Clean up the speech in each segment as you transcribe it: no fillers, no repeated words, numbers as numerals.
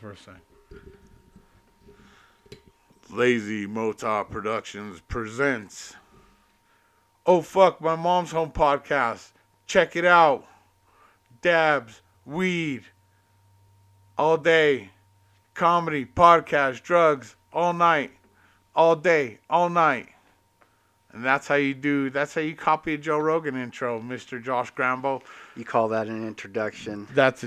First thing. Lazy Motop Productions presents Oh Fuck My Mom's Home podcast. Check it out. Dabs, weed, all day, comedy, podcast, drugs, all night, all day, all night. And that's how you copy a Joe Rogan intro, Mr. Josh Grambo. You call that an introduction. That's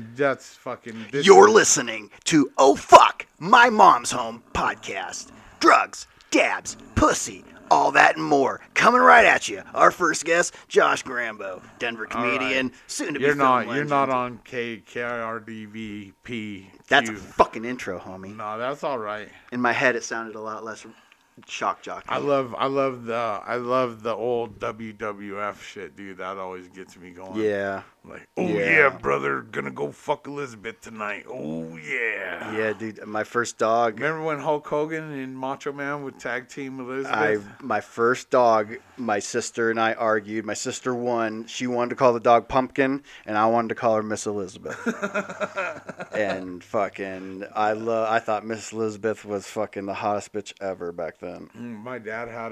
fucking... You're listening to Oh Fuck My Mom's Home podcast. Drugs, dabs, pussy, all that and more. Coming right at you. Our first guest, Josh Grambo, Denver comedian, right. Soon to be film legend. You're not on KRDVP. That's a fucking intro, homie. No, that's all right. In my head, it sounded a lot less... shock jock. I love the old WWF shit, dude. That always gets me going. Yeah. Like, oh yeah brother, gonna go fuck Elizabeth tonight. Oh yeah. Yeah, dude. My first dog. Remember when Hulk Hogan and Macho Man would tag team Elizabeth? My first dog. My sister and I argued. My sister won. She wanted to call the dog Pumpkin, and I wanted to call her Miss Elizabeth. And fucking, I thought Miss Elizabeth was fucking the hottest bitch ever back then. My dad had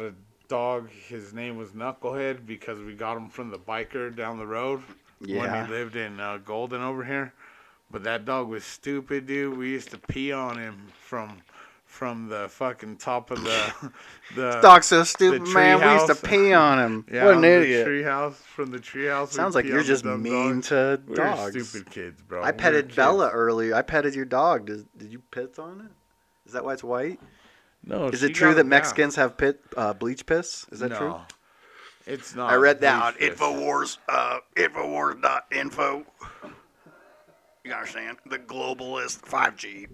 a dog. His name was Knucklehead because we got him from the biker down the road when he lived in Golden over here. But that dog was stupid, dude. We used to pee on him from the fucking top of the dog's so stupid, man. House. We used to pee on him. Yeah, what an idiot! From the treehouse. Sounds like you're just mean to dogs. We're stupid kids, bro. I petted Bella earlier. I petted your dog. Did you piss on it? Is that why it's white? No, is it true that Mexicans have bleach piss? Is that true? It's not. I read that on InfoWars, infowars.info. You understand? The globalist 5G.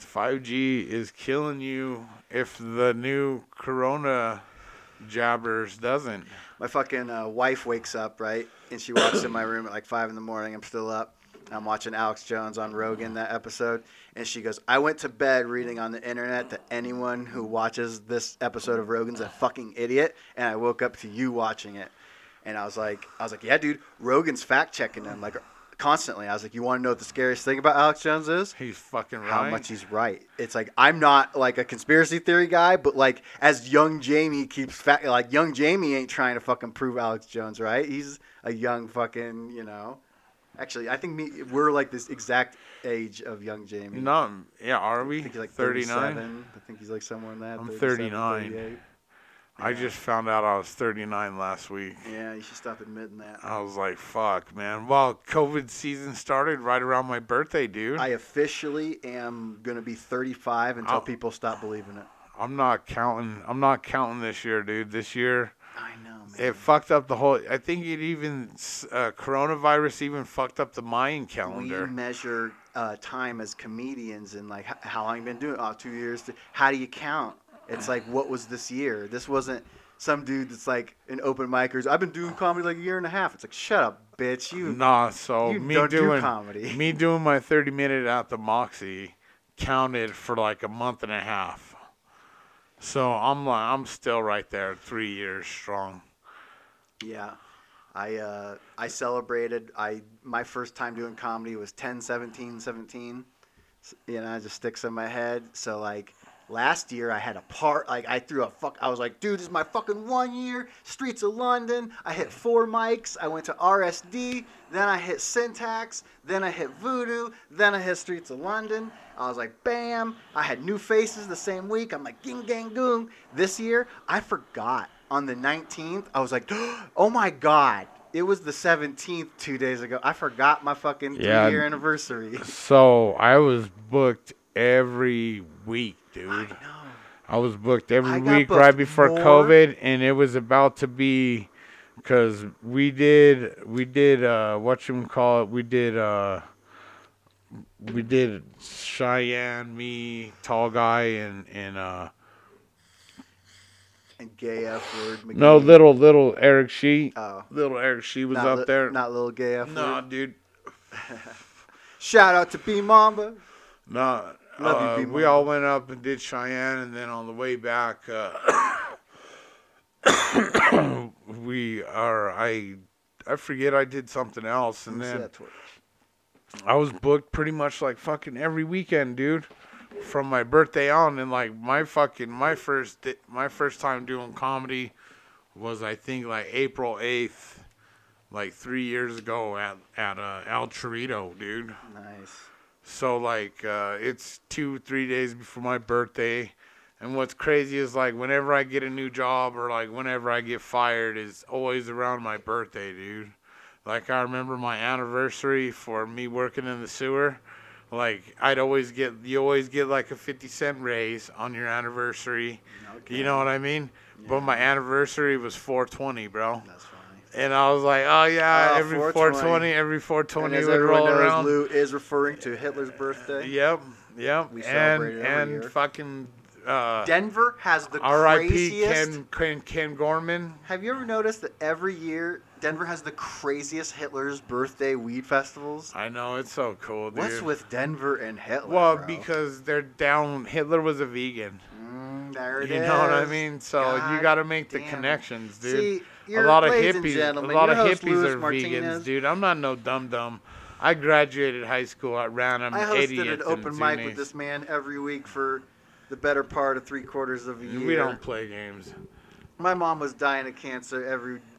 5G is killing you if the new corona jabbers doesn't. My fucking wife wakes up, right? And she walks in my room at like 5 in the morning. I'm still up. I'm watching Alex Jones on Rogan, that episode, and she goes, I went to bed reading on the internet that anyone who watches this episode of Rogan's a fucking idiot, and I woke up to you watching it. And I was like, yeah, dude, Rogan's fact-checking them, like, constantly. I was like, you want to know what the scariest thing about Alex Jones is? He's fucking right. How much he's right. It's like, I'm not, like, a conspiracy theory guy, but, like, as young Jamie keeps, young Jamie ain't trying to fucking prove Alex Jones right. He's a young fucking, you know... Actually, I think we're like this exact age of young Jamie. No, yeah, are we? I think he's like 39. I think he's like somewhere in that. I'm 39. Yeah. I just found out I was 39 last week. Yeah, you should stop admitting that. I was like, fuck, man. Well, COVID season started right around my birthday, dude. I officially am going to be 35 until people stop believing it. I'm not counting this year, dude. This year. I know, man. It fucked up the whole... I think it even... coronavirus even fucked up the Mayan calendar. We measure time as comedians and, like, how long you've been doing it. Oh, 2 years. How do you count? It's like, what was this year? This wasn't some dude that's, like, an open micers. I've been doing comedy, like, a year and a half. It's like, shut up, bitch. Me doing my 30-minute at the Moxie counted for, like, a month and a half. So I'm still right there, 3 years strong. Yeah, I celebrated. My first time doing comedy was 10/17/17. You know, it just sticks in my head. So like last year, I had a part. Like I was like, dude, this is my fucking 1 year. Streets of London. I hit 4 mics. I went to RSD. Then I hit Syntax. Then I hit Voodoo. Then I hit Streets of London. I was like, bam. I had New Faces the same week. I'm like, ging, gang, goong. This year, I forgot. On the 19th, I was like, oh, my God. It was the 17th 2 days ago. I forgot my fucking 3-year anniversary. So I was booked every week, dude. I know. I was booked every week right before COVID, and it was about to be because we did Cheyenne, me, tall guy, and gay F word. McGee. No, little Eric Shee. Oh, little Eric Shee was up there. Not little gay F word. No, dude. Shout out to B Mamba. No, love you, B Mamba. We all went up and did Cheyenne, and then on the way back, I forget I did something else, and then. I was booked pretty much like fucking every weekend, dude, from my birthday on. And like my first time doing comedy was I think like April 8th, like 3 years ago at El Chorrito, dude. Nice. So like it's 2-3 days before my birthday. And what's crazy is like whenever I get a new job or like whenever I get fired is always around my birthday, dude. Like I remember my anniversary for me working in the sewer. Like you always get like a 50-cent raise on your anniversary. Okay. You know what I mean? Yeah. But my anniversary was 4/20, bro. That's funny. And I was like, oh yeah, every 4/20, every 4/20 would roll around. Lou is referring to Hitler's birthday. Yep. We celebrate it every year. And fucking. Denver has the craziest. R.I.P. Ken Gorman. Have you ever noticed that every year Denver has the craziest Hitler's birthday weed festivals? I know, it's so cool, dude. What's with Denver and Hitler? Well, bro? Because they're down. Hitler was a vegan. There it is. You know what I mean? So God, you got to make the connections, dude. See, a lot of hippies are vegans, dude. I'm not no dum dum. I graduated high school at Random. I hosted an open mic with this man every week for the better part of 3/4 of a year. We don't play games. My mom was dying of cancer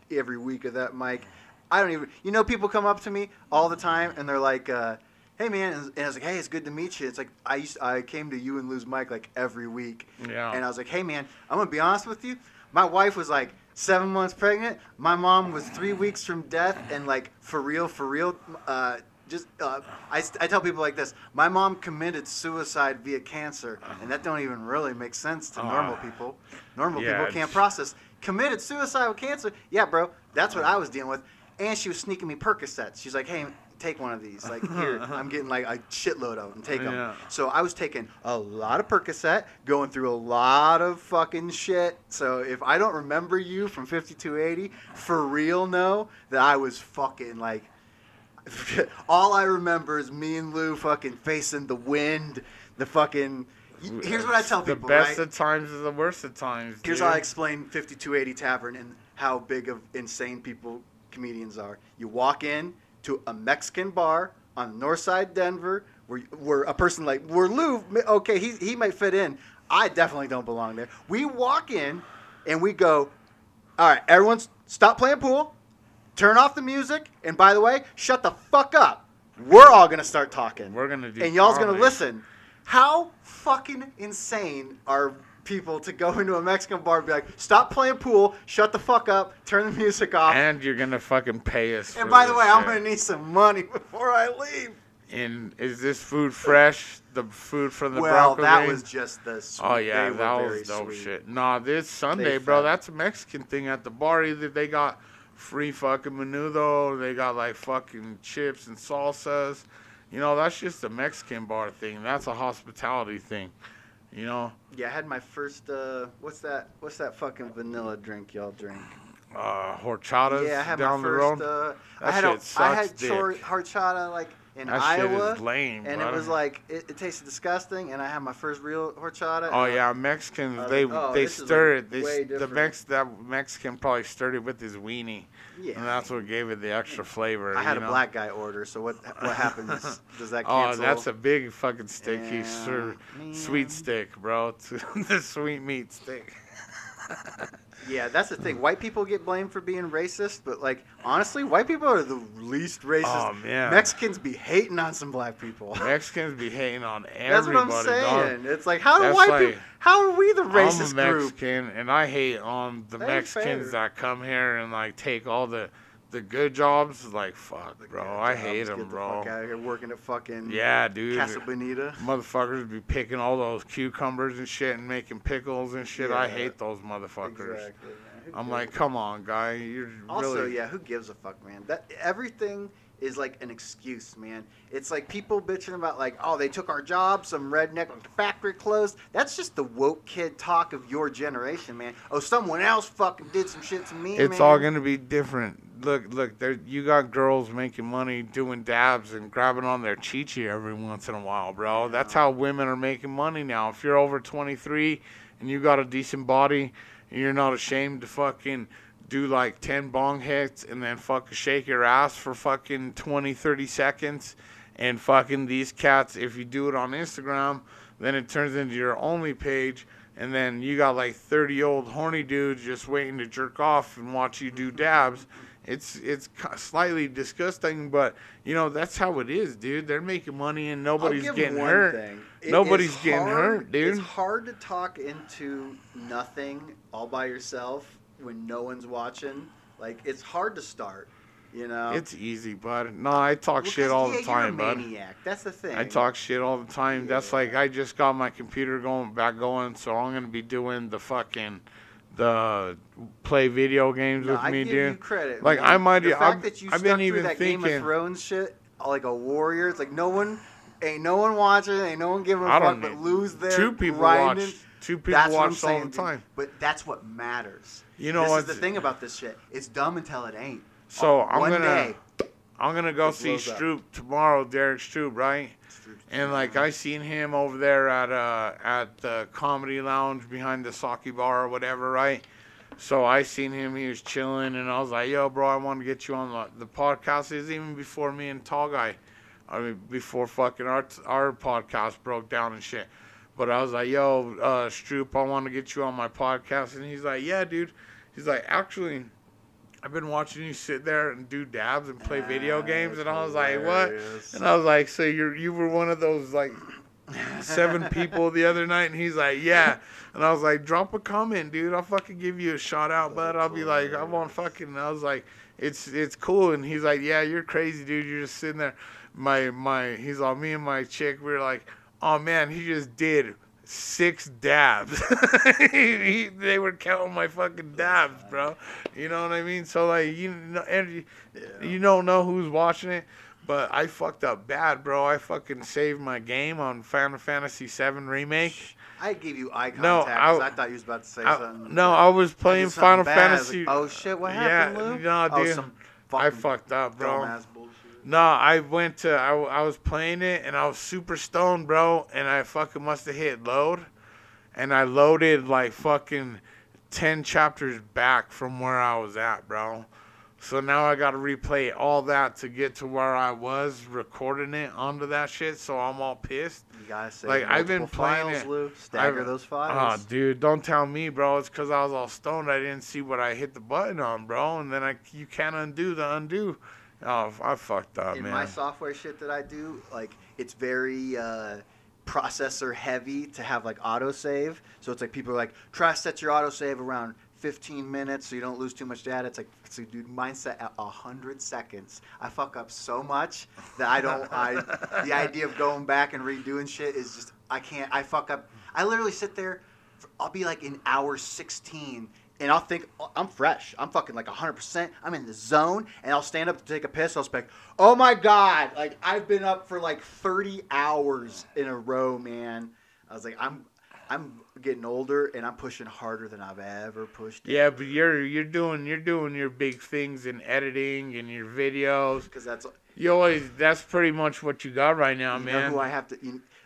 every week of that mic. I don't even... You know, people come up to me all the time, and they're like, hey, man. And I was like, hey, it's good to meet you. It's like, I came to you and Lou's mic, like, every week. Yeah. And I was like, hey, man, I'm going to be honest with you. My wife was, like, 7 months pregnant. My mom was 3 weeks from death. And, like, for real, I tell people like this. My mom committed suicide via cancer, and that don't even really make sense to normal people. Normal people can't process. Committed suicide with cancer? Yeah, bro. That's what I was dealing with. And she was sneaking me Percocets. She's like, hey, take one of these. Like, here, I'm getting like a shitload of them. Take them. Yeah. So I was taking a lot of Percocet, going through a lot of fucking shit. So if I don't remember you from 5280, for real, know that I was fucking like... All I remember is me and Lou fucking facing the wind, the fucking... Here's what I tell people, right? The best of times is the worst of times, dude. Here's how I explain 5280 Tavern and how big of insane people comedians are. You walk in to a Mexican bar on Northside Denver where a person like... Where Lou, okay, he might fit in. I definitely don't belong there. We walk in and we go, all right, everyone stop playing pool. Turn off the music, and by the way, shut the fuck up. We're all going to start talking. We're going to do and y'all's going to listen. How fucking insane are people to go into a Mexican bar and be like, stop playing pool, shut the fuck up, turn the music off. And you're going to fucking pay us. And by the way, I'm going to need some money before I leave. And is this food fresh? The food from the Bronco Range? Well, that was just the sweet. Oh, yeah, that was dope shit. Nah, this Sunday, bro, that's a Mexican thing at the bar. Either they got... free fucking menudo. They got like fucking chips and salsas. You know, that's just a Mexican bar thing. That's a hospitality thing. You know? Yeah, I had my first, what's that fucking vanilla drink y'all drink? Horchatas. Yeah, I had down my first, the road. I had horchata like in that Iowa. That shit is lame, and brother. It was like, it tasted disgusting, and I had my first real horchata. Oh, yeah, Mexicans, they stir it. That Mexican probably stirred it with his weenie, and that's what gave it the extra flavor. I had a black guy order, so what happens? Does that cancel? Oh, that's a big fucking stick. He served sweet stick, bro. The sweet meat stick. Yeah, that's the thing. White people get blamed for being racist, but, like, honestly, white people are the least racist. Oh, man. Mexicans be hating on some black people. Mexicans be hating on everybody, that's what I'm saying. Dog. It's like, how are we the racist group? I'm a Mexican, and I hate on the Mexicans that come here and, like, take all the good jobs. Like, fuck, bro. I hate them, bro. Fuck out of here working at fucking dude. Casa Bonita. Motherfuckers be picking all those cucumbers and shit and making pickles and shit. Yeah, I hate those motherfuckers. Exactly, man. I'm like, come on, guy. You're also, really... who gives a fuck, man? That everything is like an excuse, man. It's like people bitching about like, oh, they took our job, some redneck factory closed. That's just the woke kid talk of your generation, man. Oh, someone else fucking did some shit to me, man. It's all gonna be different. Look, there you got girls making money doing dabs and grabbing on their chi-chi every once in a while, bro. Yeah. That's how women are making money now. If you're over 23 and you got a decent body and you're not ashamed to fucking do like 10 bong hits and then fucking shake your ass for fucking 20-30 seconds And fucking these cats, if you do it on Instagram, then it turns into your only page. And then you got like 30-year-old horny dudes just waiting to jerk off and watch you do dabs. It's slightly disgusting, but, you know, that's how it is, dude. They're making money and nobody's getting hurt. Nobody's getting hurt, dude. It's hard to talk into nothing all by yourself when no one's watching. Like, it's hard to start, you know? It's easy, bud. No, I talk shit all the time, bud. You're a maniac. That's the thing. I talk shit all the time. That's like, I just got my computer going, so I'm going to be doing the fucking... the play video games with me, dude. I give you credit. Like, man, I might the fact that you I've stuck been through that thinking, Game of Thrones shit like a warrior. It's like no one watching, ain't no one giving a fuck, but lose their grinding. Two people watch all the time. But that's what matters. You know what? This is the thing about this shit. It's dumb until it ain't. So I'm gonna go see Stroop tomorrow, Derek Stroop, right? And, like, I seen him over there at the comedy lounge behind the sake bar or whatever, right? So I seen him. He was chilling, and I was like, yo, bro, I want to get you on the podcast. It was even before me and Tall Guy. I mean, before fucking our podcast broke down and shit. But I was like, yo, Stroop, I want to get you on my podcast. And he's like, yeah, dude. He's like, actually... I've been watching you sit there and do dabs and play video games, and I was hilarious. Like, "What?" And I was like, "So you were one of those like 7 people the other night?" And he's like, "Yeah." And I was like, "Drop a comment, dude. I'll fucking give you a shout out, bud." I'll be like, "I want fucking." And I was like, "It's cool." And he's like, "Yeah, you're crazy, dude. You're just sitting there." He's like, me and my chick, we were like, "Oh man, he just did 6 dabs." They were counting my fucking dabs, bro. You know what I mean? So, like, you don't know who's watching it, but I fucked up bad, bro. I fucking saved my game on Final Fantasy VII Remake. I gave you eye contact because I thought you was about to say something. No, I was playing Final Fantasy. Like, oh, shit, what happened, yeah, Lou? No, dude. I fucked up, bro. No, I went to, I was playing it, and I was super stoned, bro, and I fucking must have hit load, and I loaded, like, fucking 10 chapters back from where I was at, bro. So now I got to replay all that to get to where I was recording it onto that shit, so I'm all pissed. You got to say, like, I've been playing files, it. Lou. Stagger those files. Oh, dude, don't tell me, bro. It's because I was all stoned. I didn't see what I hit the button on, bro, and then you can't undo the undo. Oh, I fucked up, man. In my software shit that I do, like, it's very processor heavy to have, like, autosave. So it's like people are like, try to set your autosave around 15 minutes so you don't lose too much data. It's like, so dude, mine set at 100 seconds. I fuck up so much that the idea of going back and redoing shit is just, I fuck up. I literally sit there, I'll be like in hour 16, and I'll think, I'm fresh. I'm fucking like 100%. I'm in the zone. And I'll stand up to take a piss. I'll be like, oh my God. Like, I've been up for like 30 hours in a row, man. I was like, I'm getting older, and I'm pushing harder than I've ever pushed. Yeah, but you're doing your big things in editing and your videos. Because that's pretty much what you got right now, man. You know who I have to,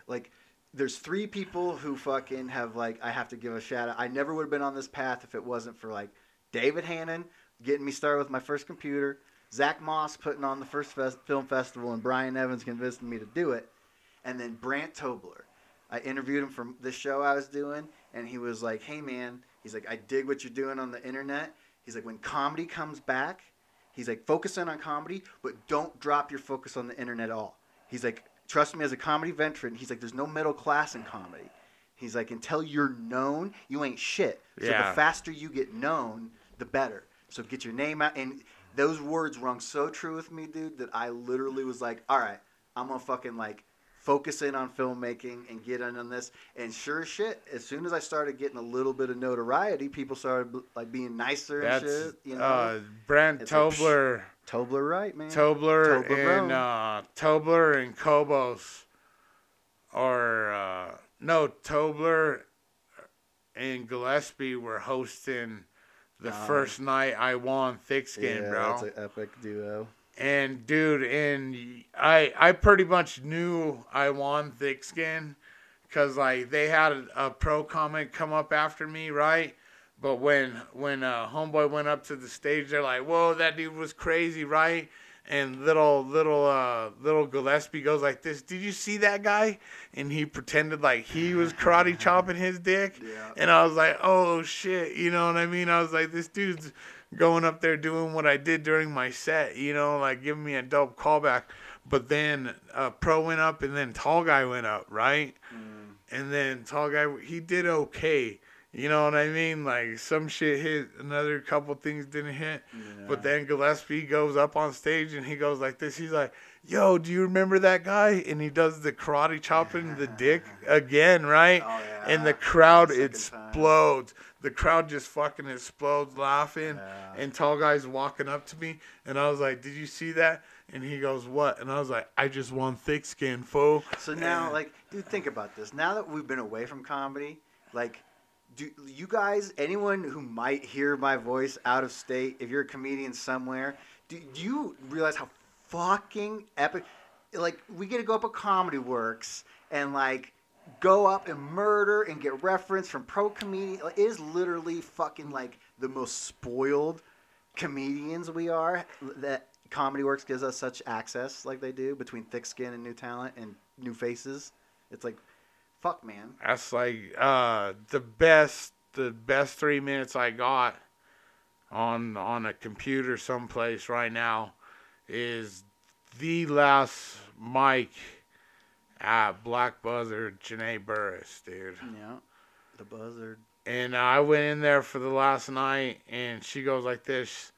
like... There's 3 people who fucking have, like, I have to give a shout out. I never would have been on this path if it wasn't for, like, David Hannon getting me started with my first computer, Zach Moss putting on the first film festival, and Brian Evans convincing me to do it, and then Brant Tobler. I interviewed him for this show I was doing, and he was like, hey, man. He's like, I dig what you're doing on the internet. He's like, when comedy comes back, he's like, focus in on comedy, but don't drop your focus on the internet at all. He's like, trust me, as a comedy veteran, he's like, there's no middle class in comedy. He's like, until you're known, you ain't shit. So the faster you get known, the better. So get your name out. And those words rung so true with me, dude, that I literally was like, all right, I'm going to fucking, like, focus in on filmmaking and get in on this. And sure as shit, as soon as I started getting a little bit of notoriety, people started, like, being nicer and shit. You know, Brant Tobler... Like, Tobler, right, man? Tobler and Kobos are Tobler and Gillespie were hosting the first night I won Thick Skin, bro. That's an epic duo. And dude, and I pretty much knew I won Thick Skin because, like, they had a pro comic come up after me, right? But when homeboy went up to the stage, they're like, whoa, that dude was crazy, right? and little Gillespie goes like this, "Did you see that guy?" And he pretended like he was karate chopping his dick. Yeah. And I was like, oh shit, you know what I mean? I was like, this dude's going up there doing what I did during my set, you know, like giving me a dope callback. But then Pro went up, and then Tall Guy went up, right? Mm. And then Tall Guy, he did okay. You know what I mean? Like, some shit hit, another couple things didn't hit. Yeah. But then Gillespie goes up on stage, and he goes like this. He's like, "Yo, do you remember that guy?" And he does the karate chopping the dick again, right? Oh, yeah. And the crowd explodes. Time. The crowd just fucking explodes laughing. Yeah. And Tall Guy's walking up to me, and I was like, "Did you see that?" And he goes, "What?" And I was like, "I just won Thick Skin, fool." So now, like, dude, think about this. Now that we've been away from comedy, like, do you guys, anyone who might hear my voice out of state, if you're a comedian somewhere, do you realize how fucking epic? Like, we get to go up at Comedy Works and, like, go up and murder and get reference from pro comedian. It is literally fucking, like, the most spoiled comedians we are that Comedy Works gives us such access like they do between Thick Skin and New Talent and New Faces. It's like, fuck, man. That's like the best 3 minutes I got on a computer someplace right now is the last mic at Black Buzzard, Janae Burris, dude. Yeah, the Buzzard. And I went in there for the last night, and she goes like this.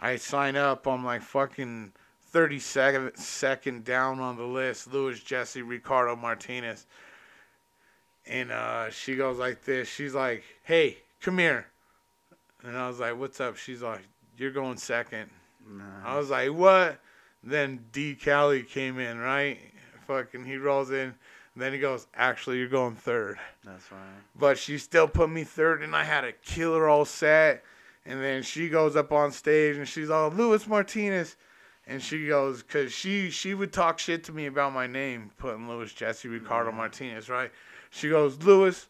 I sign up. I'm like fucking 32nd down on the list. Louis, Jesse, Ricardo, Martinez. And she goes like this. She's like, "Hey, come here." And I was like, "What's up?" She's like, "You're going second." Nice. I was like, "What?" Then D. Cali came in, right? Fucking, he rolls in. And then he goes, "Actually, you're going third." That's right. But she still put me third, and I had a killer all set. And then she goes up on stage, and she's all, "Louis Martinez." And she goes, because she would talk shit to me about my name, putting Louis, Jesse, Ricardo, Martinez, right? She goes, "Louis,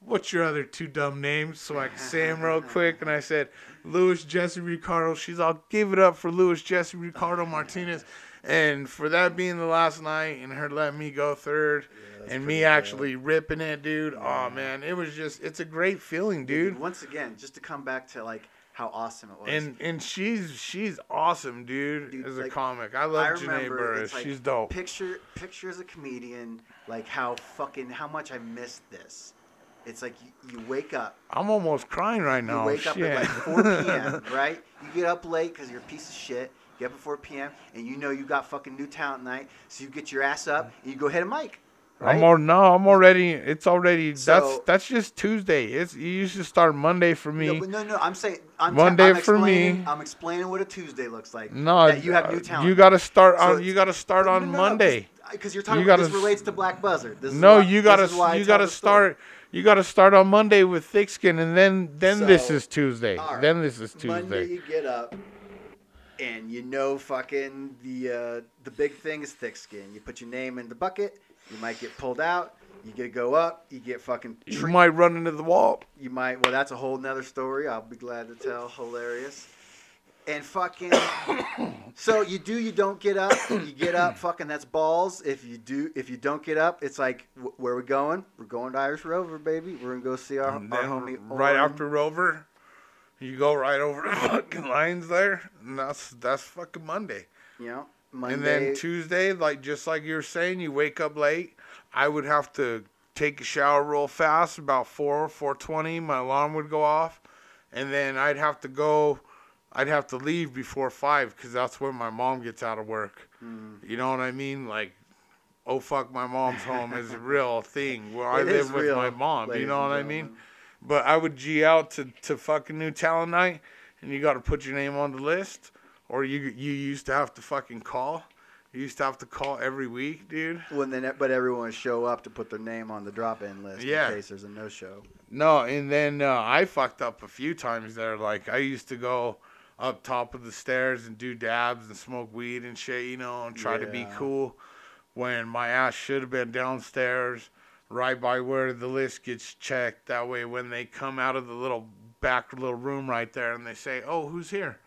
what's your other two dumb names?" So I can say them real quick. And I said, "Louis, Jesse, Ricardo." She's all, "Give it up for Louis, Jesse, Ricardo, Martinez." And for that being the last night and her letting me go third, yeah, and me actually ripping it, dude. Yeah. Oh, man, it was just, it's a great feeling, dude. Once again, just to come back to, like, how awesome it was. And she's awesome, dude as a comic. I love Janae Burris. Like, she's dope. Picture as a comedian, like, how much I missed this. It's like you wake up. I'm almost crying right now. You wake up at like 4 p.m., right? You get up late because you're a piece of shit. You get up at 4 p.m., and you know you got fucking New Talent Night, so you get your ass up, and you go hit a mic. Right? That's just Tuesday. You should start Monday for me. No, I'm saying Monday for me. I'm explaining what a Tuesday looks like. No, that you have New Talent. You got to start on. You got to start on Monday. Because you're talking about this relates to Black Buzzard. You got to start on Monday with Thick Skin, and then this is Tuesday. Right. Then this is Tuesday. Monday you get up. And you know fucking the big thing is Thick Skin. You put your name in the bucket. You might get pulled out. You get to go up. You get fucking treated. You might run into the wall. You might. Well, that's a whole nother story. I'll be glad to tell. Hilarious. And fucking. So you do. You don't get up. You get up. Fucking. That's balls. If you do. If you don't get up, it's like, where are we going? We're going to Irish Rover, baby. We're gonna go see our homie. Right after Rover. You go right over to fucking Lions there, and that's fucking Monday. Yeah, Monday. And then Tuesday, like just like you were saying, you wake up late. I would have to take a shower real fast, about 4:20. My alarm would go off, and then I'd have to leave before 5 because that's when my mom gets out of work. Mm. You know what I mean? Like, oh fuck, my mom's home is a real thing where I live with my mom. You know what I mean? But I would G out to fucking New Talent Night, and you got to put your name on the list, or you used to have to fucking call. You used to have to call every week, dude. But everyone would show up to put their name on the drop-in list in case there's a no-show. No, and then I fucked up a few times there. Like, I used to go up top of the stairs and do dabs and smoke weed and shit, you know, and try to be cool when my ass should have been downstairs. Right by where the list gets checked. That way when they come out of the little back little room right there and they say, "Oh, who's here?"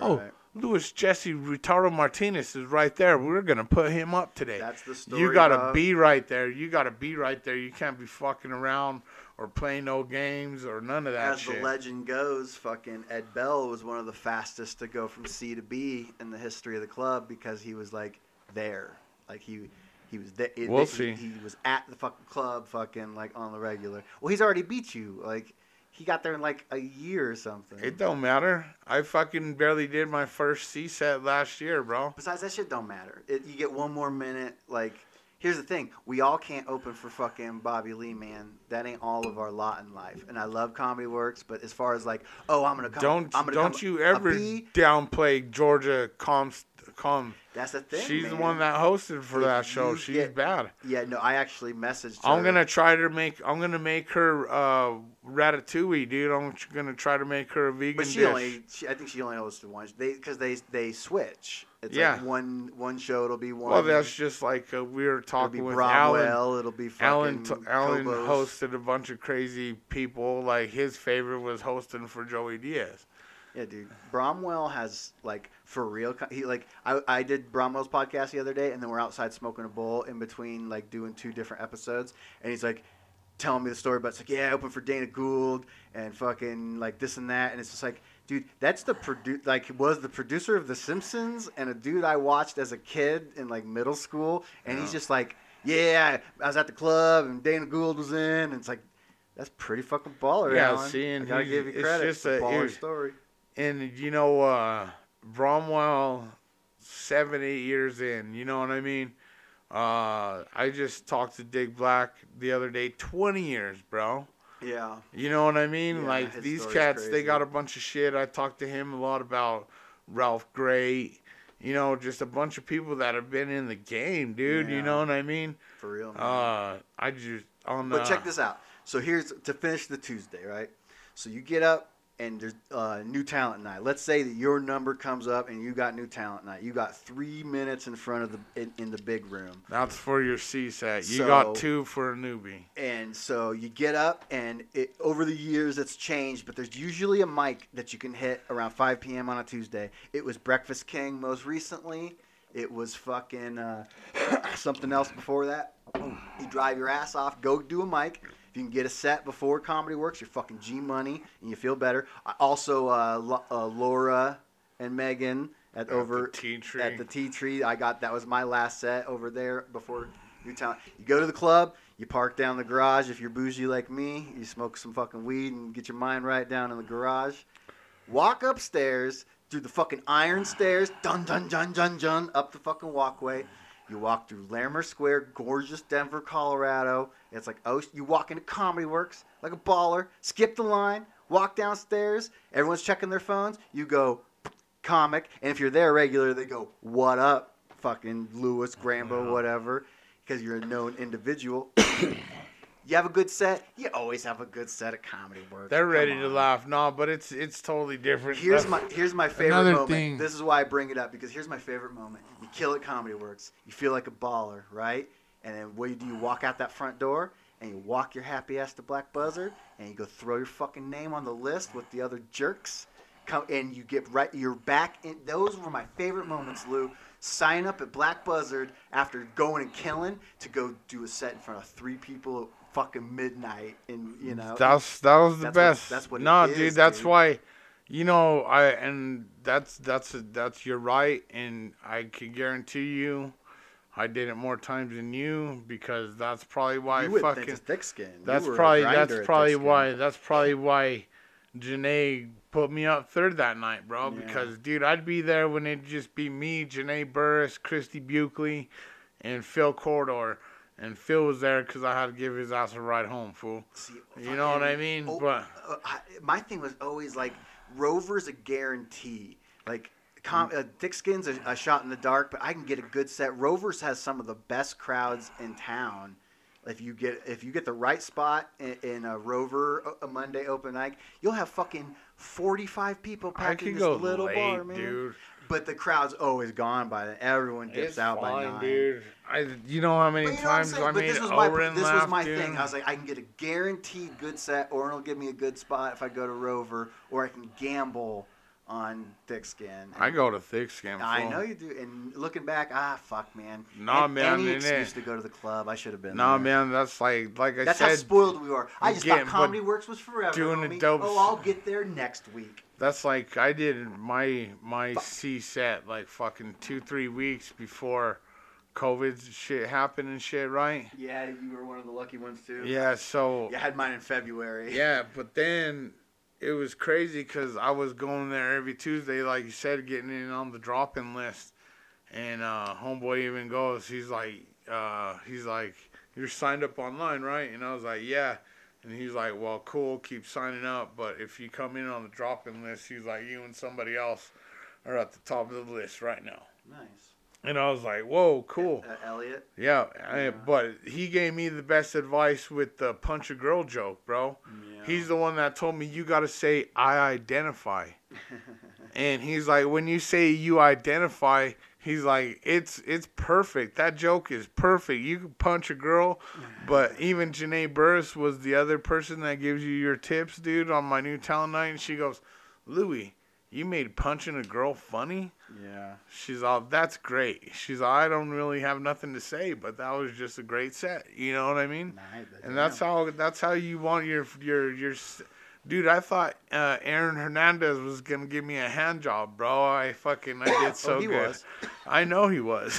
Right. "Oh, Luis Jesse Retardo Martinez is right there. We're going to put him up today. That's the story. You got to be right there. You got to be right there. You can't be fucking around or playing no games or none of that As shit. As the legend goes, fucking Ed Bell was one of the fastest to go from C to B in the history of the club because he was, like, there. Like, he was there. We'll see. He was at the fucking club fucking, like, on the regular. Well, he's already beat you, like... He got there in like a year or something. It don't matter. I fucking barely did my first C set last year, bro. Besides, that shit don't matter. You get one more minute. Like, here's the thing. We all can't open for fucking Bobby Lee, man. That ain't all of our lot in life. And I love Comedy Works, but as far as like, oh, I'm going to come. Don't you ever downplay Georgia Comstock. That's the thing. She's the one that hosted for that show. She's bad. Yeah, no, I actually messaged her. I'm gonna make her ratatouille, dude. I'm gonna try to make her a vegan dish. But I think she only hosted one. Because they switch. It's like one show it'll be one. Well, that's just like we were talking with Alan. It'll be Alan. Alan hosted a bunch of crazy people. Like his favorite was hosting for Joey Diaz. Yeah, dude. Bromwell has, like, for real... I did Bromwell's podcast the other day, and then we're outside smoking a bowl in between, like, doing two different episodes. And he's, like, telling me the story about, it's like, yeah, I opened for Dana Gould and fucking, like, this and that. And it's just like, dude, that's the was the producer of The Simpsons and a dude I watched as a kid in, like, middle school. And he's just like, yeah, I was at the club, and Dana Gould was in. And it's like, that's pretty fucking baller, Alan. Yeah, see, and I gotta give you credit. It's just a baller story. And, you know, Bromwell, 7-8 years in, you know what I mean? I just talked to Dig Black the other day, 20 years, bro. Yeah. You know what I mean? Yeah, like, these cats, crazy. They got a bunch of shit. I talked to him a lot about Ralph Gray, you know, just a bunch of people that have been in the game, dude. Yeah. You know what I mean? For real, man. But check this out. So here's, to finish the Tuesday, right? So you get up. And there's New Talent Night. Let's say that your number comes up and you got New Talent Night. You got 3 minutes in front of in the big room. That's for your C set. You got two for a newbie. And so you get up, and over the years it's changed, but there's usually a mic that you can hit around 5 p.m. on a Tuesday. It was Breakfast King most recently. It was fucking something else before that. You drive your ass off, go do a mic. You can get a set before Comedy Works, you're fucking G-Money, and you feel better. Also, Laura and Megan at the Tea Tree. That was my last set over there before New Talent. You go to the club, you park down the garage. If you're bougie like me, you smoke some fucking weed and get your mind right down in the garage. Walk upstairs through the fucking iron stairs, dun dun dun dun dun, up the fucking walkway. You walk through Larimer Square, gorgeous Denver, Colorado. It's like, oh, you walk into Comedy Works like a baller, skip the line, walk downstairs. Everyone's checking their phones. You go, comic. And if you're there regular, they go, what up, fucking Louis, Grambo, whatever, because you're a known individual. You have a good set. You always have a good set at Comedy Works. They're ready to laugh. No, but it's totally different. Here's my favorite moment. This is why I bring it up, because here's my favorite moment. You kill at Comedy Works. You feel like a baller, right? And then what do? You walk out that front door, and you walk your happy ass to Black Buzzard, and you go throw your fucking name on the list with the other jerks. And you get right. You're back in. Those were my favorite moments, Lou. Sign up at Black Buzzard after going and killing to go do a set in front of three people. Fucking midnight, and you know that was the best. Why, you know, you're right, and I can guarantee you, I did it more times than you, because that's probably why you Thick Skin. That's probably why Janae put me up third that night, bro. Yeah. Because dude, I'd be there when it'd just be me, Janae Burris, Christy Buckley, and Phil Corridor. And Phil was there because I had to give his ass a ride home, fool. See, you know what I mean? My thing was always, like, Rover's a guarantee. Like, Thick Skin's a shot in the dark, but I can get a good set. Rover's has some of the best crowds in town. If you get the right spot in a Rover, a Monday open mic, you'll have fucking 45 people packed in this little bar, man. Dude. But the crowd's always gone by then. Everyone dips out by 9. Dude. You know how many times I made Oren laugh, dude? This was my thing. I was like, I can get a guaranteed good set. Oren will give me a good spot if I go to Rover. Or I can gamble on Thick Skin. And I go to Thick Skin. I know you do. And looking back, fuck, man. No, man. Any excuse to go to the club. I should have been there. No, man. That's like I said. That's how spoiled we were. I just thought Comedy Works was forever. Doing the dope. Oh, I'll get there next week. That's like I did my C set like fucking 2-3 weeks before COVID shit happened and shit, right? Yeah, you were one of the lucky ones too. Yeah, so. Yeah, I had mine in February. Yeah, but then. It was crazy because I was going there every Tuesday, like you said, getting in on the drop-in list. And homeboy even goes, he's like, you're signed up online, right? And I was like, yeah. And he's like, well, cool, keep signing up. But if you come in on the drop-in list, he's like, you and somebody else are at the top of the list right now. Nice. And I was like, whoa, cool. Elliot? Yeah, but he gave me the best advice with the punch a girl joke, bro. Yeah. He's the one that told me you got to say, I identify. And he's like, when you say you identify, he's like, it's perfect. That joke is perfect. You can punch a girl. But even Janae Burris was the other person that gives you your tips, dude, on my New Talent Night. And she goes, Louie. You made punching a girl funny? Yeah. She's all, that's great. She's all, I don't really have nothing to say, but that was just a great set. You know what I mean? That's how you want your dude. I thought Aaron Hernandez was gonna give me a hand job, bro. I did so good. Was. I know he was.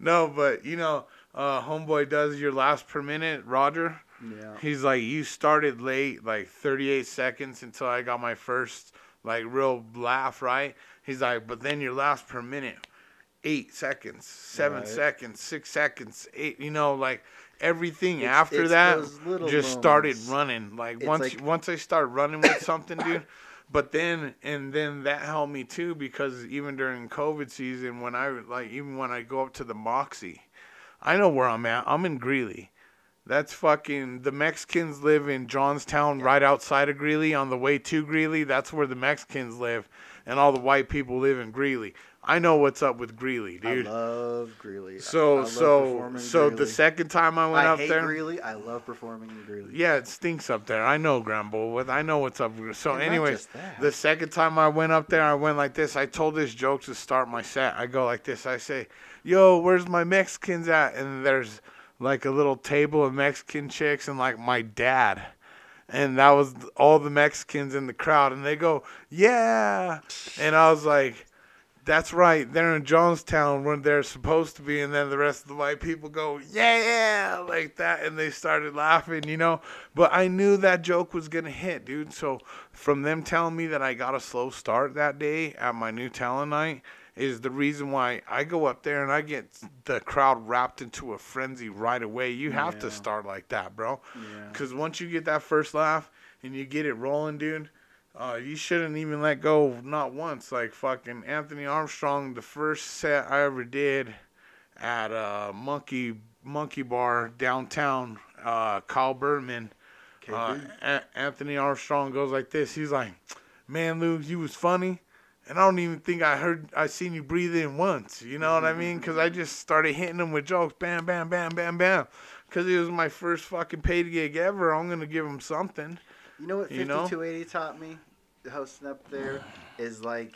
No, but you know, homeboy does your laughs per minute, Roger. Yeah. He's like, you started late, like 38 seconds until I got my first, like, real laugh, right? He's like, but then your laughs per minute, 8 seconds, 7 seconds, 6 seconds, 8, you know, like, everything after that just started running. Like, once I started running with something, dude, but then, and then that helped me, too, because even during COVID season, when I go up to the Moxie, I know where I'm at. I'm in Greeley. That's fucking, the Mexicans live in Johnstown, right outside of Greeley. On the way to Greeley, that's where the Mexicans live. And all the white people live in Greeley. I know what's up with Greeley, dude. I love Greeley. So the second time I went up there. I hate Greeley. I love performing in Greeley. Yeah, it stinks up there. I know, Grambo. I know what's up. So anyways, the second time I went up there, I went like this. I told this joke to start my set. I go like this. I say, yo, where's my Mexicans at? And there's like a little table of Mexican chicks and like my dad. And that was all the Mexicans in the crowd. And they go, yeah. And I was like, that's right. They're in Johnstown when they're supposed to be. And then the rest of the white people go, yeah, like that. And they started laughing, you know. But I knew that joke was going to hit, dude. So from them telling me that I got a slow start that day at my New Talent Night, is the reason why I go up there and I get the crowd wrapped into a frenzy right away. You have to start like that, bro. Because once you get that first laugh and you get it rolling, dude, you shouldn't even let go, not once. Like fucking Anthony Armstrong, the first set I ever did at Monkey Bar downtown, Kyle Berman. Anthony Armstrong goes like this. He's like, man, Lou, you was funny. And I don't even think I seen you breathe in once. You know what I mean? Because I just started hitting them with jokes. Bam, bam, bam, bam, bam. Because it was my first fucking paid gig ever. I'm going to give them something. You know what 5280 taught me, hosting up there, is like,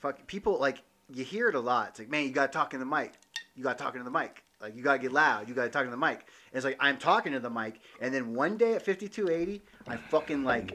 fuck, people, like, you hear it a lot. It's like, man, you got to talk in the mic. You got to talk into the mic. Like, you got to get loud. You got to talk into the mic. And it's like, I'm talking to the mic. And then one day at 5280, I fucking, like,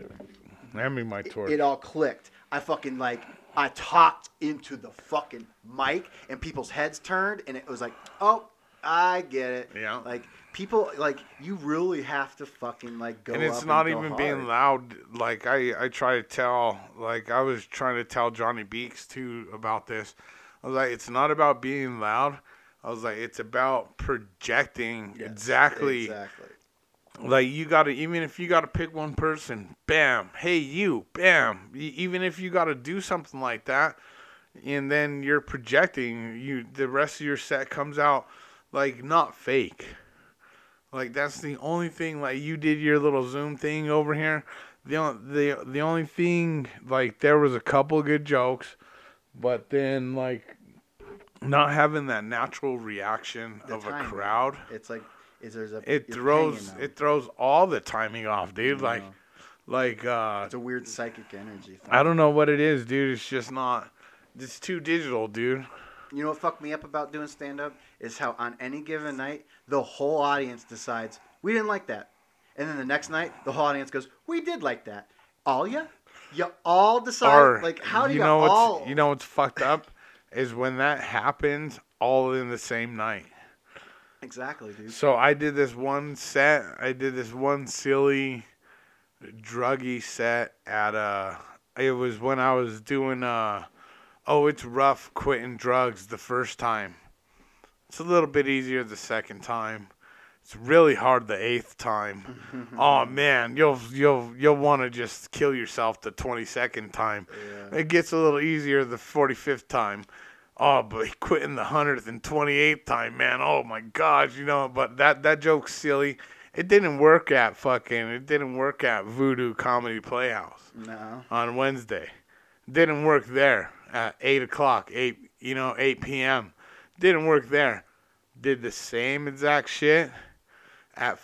hand me my torch. It all clicked. I fucking, like, I talked into the fucking mic, and people's heads turned, and it was like, oh, I get it. Yeah. Like, people, like, you really have to fucking, like, go up and it's not even being loud. Like, I try to tell, like, I was trying to tell Johnny Beeks, too, about this. I was like, it's not about being loud. I was like, it's about projecting exactly. Like, you got to, even if you got to pick one person, bam, hey, you, bam. Even if you got to do something like that, and then you're projecting, the rest of your set comes out, like, not fake. Like, that's the only thing, like, you did your little Zoom thing over here. The only thing, like, there was a couple good jokes, but then, like, not having that natural reaction of a crowd. It's like. It throws all the timing off, dude. Like, Like, it's a weird psychic energy thing. I don't know what it is, dude. It's just not. It's too digital, dude. You know what fucked me up about doing stand-up is how on any given night, the whole audience decides, we didn't like that. And then the next night, the whole audience goes, we did like that. All ya? You all decide? Or, like, how do you know all... You know what's fucked up is when that happens all in the same night. Exactly, dude. So I did this one set. I did this one silly, druggy set at a... It was when I was doing... Oh, it's rough quitting drugs the first time. It's a little bit easier the second time. It's really hard the eighth time. Oh man, you'll want to just kill yourself the 22nd time. Yeah. It gets a little easier the 45th time. Oh, but quitting the 100th and 28th time, man. Oh my gosh, you know. But that joke's silly. It didn't work at It didn't work at Voodoo Comedy Playhouse. No. On Wednesday, didn't work there. At 8 p.m. Didn't work there. Did the same exact shit at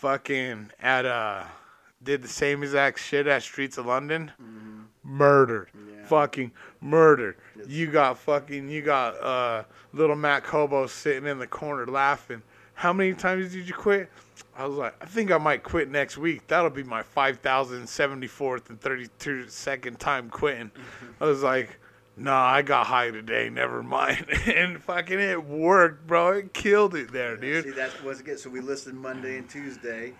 did the same exact shit at Streets of London. Mm-hmm. Murdered. Yeah. Fucking murdered. Yes. You got little Mac Hobo sitting in the corner laughing. How many times did you quit? I was like, I think I might quit next week. That'll be my 5,074th and 32nd time quitting. I was like, nah, I got high today. Never mind. And fucking it worked, bro. It killed it there, dude. See, that was good. So we listed Monday and Tuesday.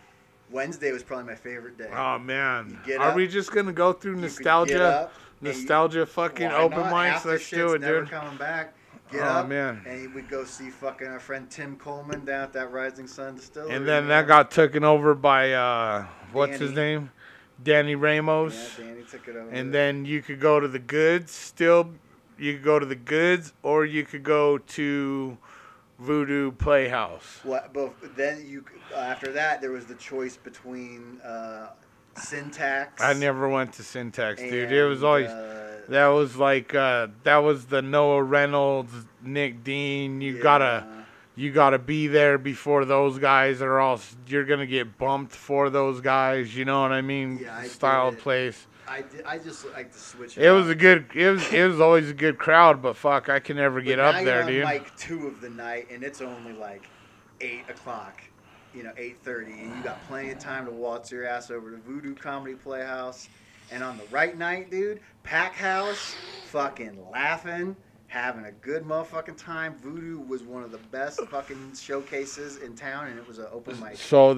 Wednesday was probably my favorite day. Oh, man. Are we just going to go through nostalgia? Nostalgia fucking open mics? Let's do it, dude. Never coming back. Get up, man. And we'd go see fucking our friend Tim Coleman down at that Rising Sun Distillery. And then that got taken over by, what's his name? Danny Ramos. Yeah, Danny took it over. And then you could go to the Goods still. You could go to the Goods, or you could go to Voodoo Playhouse. What? Well, but then you after that there was the choice between Syntax. I never went to Syntax, dude. It was always that was the Noah Reynolds, Nick Dean. You gotta be there before those guys, or else you're gonna get bumped for those guys. You know what I mean? Yeah, style of place. I just like to switch. It was a good. It was always a good crowd, but fuck, I can never get up there, dude. Like 2 of the night, and it's only like 8:00, 8:30, and you got plenty of time to waltz your ass over to Voodoo Comedy Playhouse. And on the right night, dude, pack house, fucking laughing. Having a good motherfucking time. Voodoo was one of the best fucking showcases in town, and it was an open mic. So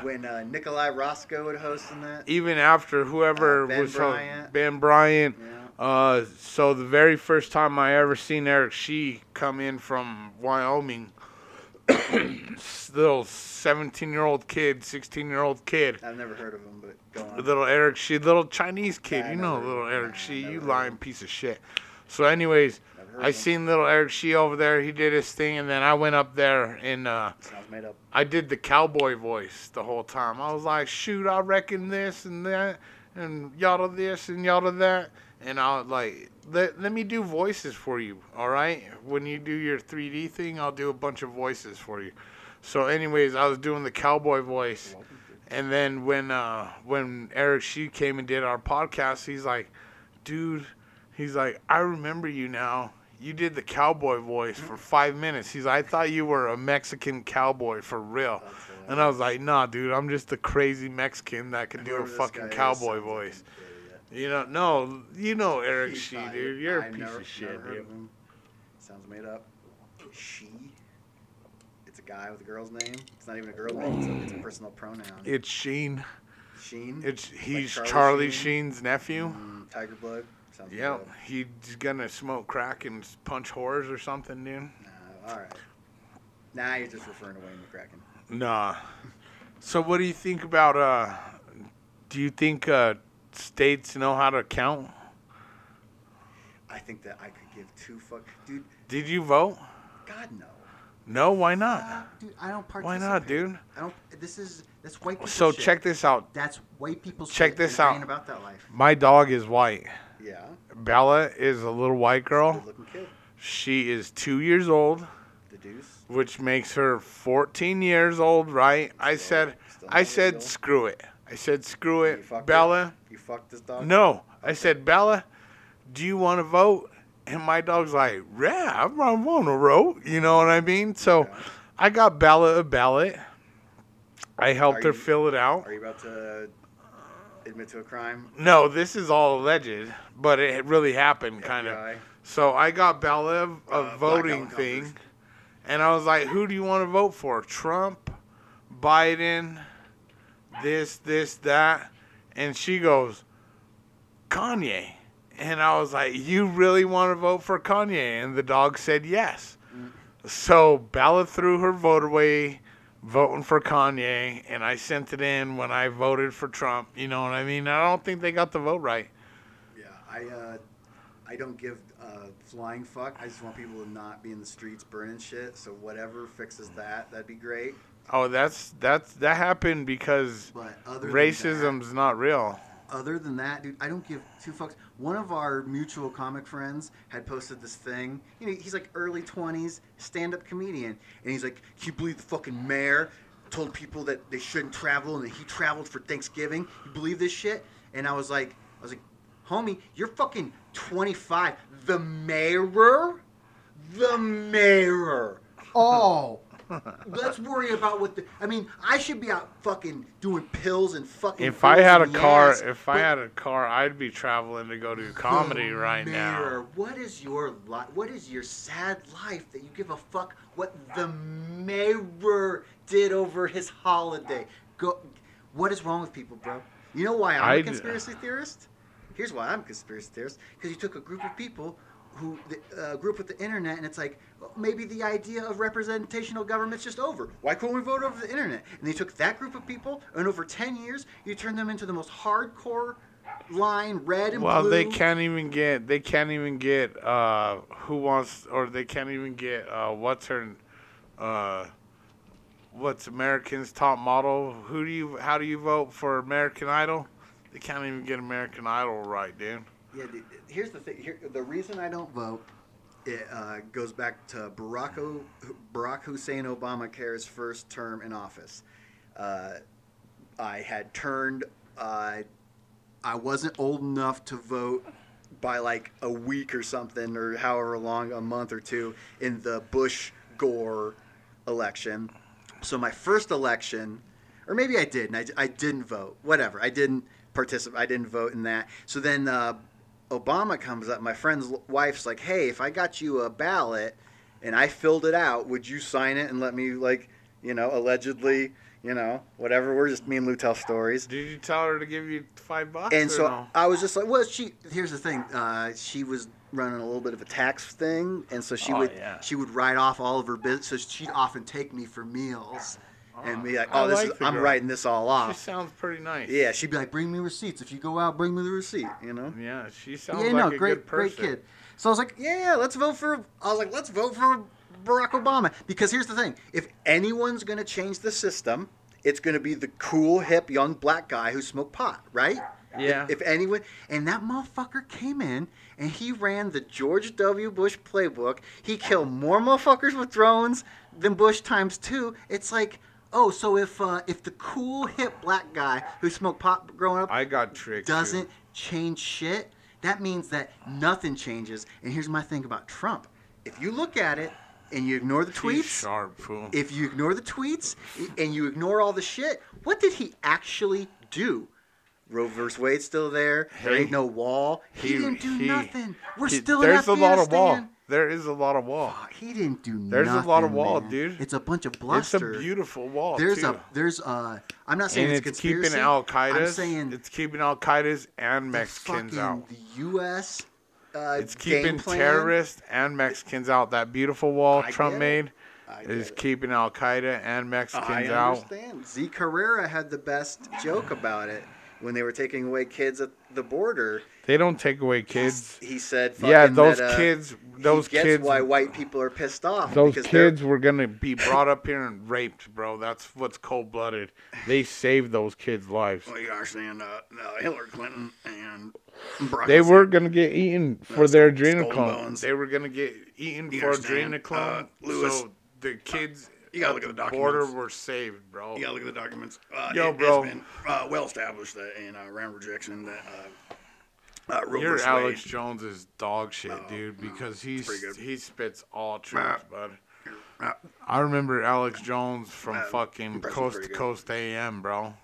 when Nikolai Roscoe would host in that, even after whoever was Bryant. Ben Bryant. Yeah. So the very first time I ever seen Eric Shee come in from Wyoming, little 17-year-old kid, 16-year-old kid. I've never heard of him, but go on. Little Eric Shee, little Chinese kid. Yeah, you know, little Eric Shee. You lying piece of shit. So anyways, I seen little Eric Shee over there. He did his thing, and then I went up there, and sounds made up. I did the cowboy voice the whole time. I was like, shoot, I reckon this and that, and yada this and yada that. And I was like, let me do voices for you, all right? When you do your 3D thing, I'll do a bunch of voices for you. So anyways, I was doing the cowboy voice, and then when Eric Shee came and did our podcast, he's like, dude... He's like, I remember you now. You did the cowboy voice for 5 minutes. He's like, I thought you were a Mexican cowboy for real. And I was like, nah, dude, I'm just a crazy Mexican that can do a fucking cowboy voice. You know Eric Shee, dude. You're a piece of shit, dude. Sounds made up. She? It's a guy with a girl's name. It's not even a girl name. It's a personal pronoun. It's Sheen. Sheen? He's Charlie Sheen's nephew. Tiger Blood. Yeah, he's gonna smoke crack and punch whores or something, dude. No, all right. Nah, you're just referring to Wayne McCracken. Nah. So what do you think about, do you think states know how to count? I think that I could give two fuck. Dude. Did you vote? God, no. No, why not? Dude, I don't participate. Why not, dude? That's white people shit. So check this out. That's white people shit. Check this out. About that life. My dog is white. Yeah. Bella is a little white girl. She's a good-looking kid. She is 2 years old. The deuce. Which makes her 14 years old, right? I said, screw it. I said, screw it, Bella. You fucked this dog? No. Okay. I said, Bella, do you want to vote? And my dog's like, yeah, I want to vote. You know what I mean? So yeah. I got Bella a ballot. I helped her fill it out. Are you about to admit to a crime? No, this is all alleged, but it really happened kind of. So I got Bella a voting thing. Conference. And I was like, who do you want to vote for? Trump, Biden, this, that. And she goes, Kanye. And I was like, you really want to vote for Kanye? And the dog said yes. Mm-hmm. So Bella threw her vote away voting for Kanye. And I sent it in when I voted for Trump. You know what I mean? I don't think they got the vote right. Yeah, I don't give a flying fuck. I just want people to not be in the streets burning shit. So whatever fixes that, that'd be great. Oh, that happened because racism's not real. Other than that, dude, I don't give two fucks. One of our mutual comic friends had posted this thing. You know, he's like early 20s, stand-up comedian. And he's like, can you believe the fucking mayor told people that they shouldn't travel and that he traveled for Thanksgiving? You believe this shit? And I was like, homie, you're fucking 25. The mayor. Oh. Let's worry about what I should be out fucking doing pills and fucking. If I had a car, I'd be traveling to go do comedy right now. What is your life? What is your sad life that you give a fuck what the mayor did over his holiday? Go. What is wrong with people, bro? You know why I'm a conspiracy theorist? Here's why I'm a conspiracy theorist. Because you took a group of people who group with the internet, and it's like, well, maybe the idea of representational government's just over. Why couldn't we vote over the internet? And they took that group of people, and over 10 years, you turned them into the most hardcore line, red and blue. Well, what's American's Top Model? How do you vote for American Idol? They can't even get American Idol right, dude. Yeah, dude, here's the thing. The reason I don't vote, it goes back to Barack Hussein Obamacare's first term in office. I wasn't old enough to vote by like a week or something, or however long, a month or two, in the Bush-Gore election. So my first election, or maybe I did, and I didn't vote. Whatever, I didn't participate. I didn't vote in that. So then Obama comes up. My friend's wife's like, hey, if I got you a ballot and I filled it out, would you sign it and let me, like, you know, allegedly, you know, whatever. We're just, me and Lou tell stories. Did you tell her to give you $5? And so no? I was just like, well, here's the thing. She was running a little bit of a tax thing. And so she would write off all of her business. So she'd often take me for meals. And be like, I'm writing this all off. She sounds pretty nice. Yeah, she'd be like, bring me receipts. If you go out, bring me the receipt, you know? Yeah, she sounds like a good person. Great kid. So I was like, let's vote for Barack Obama. Because here's the thing. If anyone's going to change the system, it's going to be the cool, hip, young black guy who smoked pot, right? Yeah. If anyone, and that motherfucker came in and he ran the George W. Bush playbook. He killed more motherfuckers with drones than Bush times 2. It's like... Oh, so if the cool, hip black guy who smoked pot growing up doesn't change shit, that means that nothing changes. And here's my thing about Trump. If you look at it and you ignore the tweets, if you ignore the tweets and you ignore all the shit, what did he actually do? Roe versus Wade's still there. There ain't no wall. He didn't do nothing. We're still in Afghanistan. There is a lot of wall. Oh, he didn't do nothing. There's a lot of wall, dude. It's a bunch of bluster. It's a beautiful wall, I'm not saying it's conspiracy. Keeping Al-Qaeda. I'm saying it's keeping Al-Qaeda's and Mexicans out. The U.S. It's keeping terrorists and Mexicans out. That beautiful wall Trump made is keeping Al-Qaeda and Mexicans out. I understand. Z Carrera had the best joke about it. When they were taking away kids at the border. They don't take away kids. He said, he gets why white people are pissed off. Those kids were going to be brought up here and raped, bro. That's what's cold-blooded. They saved those kids' lives. Well, you understand, Hillary Clinton and Barack. They were going to get eaten for their adrenochrome. They were going to get eaten for adrenochrome. So the kids... You gotta look at the documents. Border were saved, bro. You gotta look at the documents. It's been well established that in round rejection that You're Alex Jones's dog shit, dude, because he spits all truth, bud. I remember Alex Jones from fucking Coast to Coast AM, bro.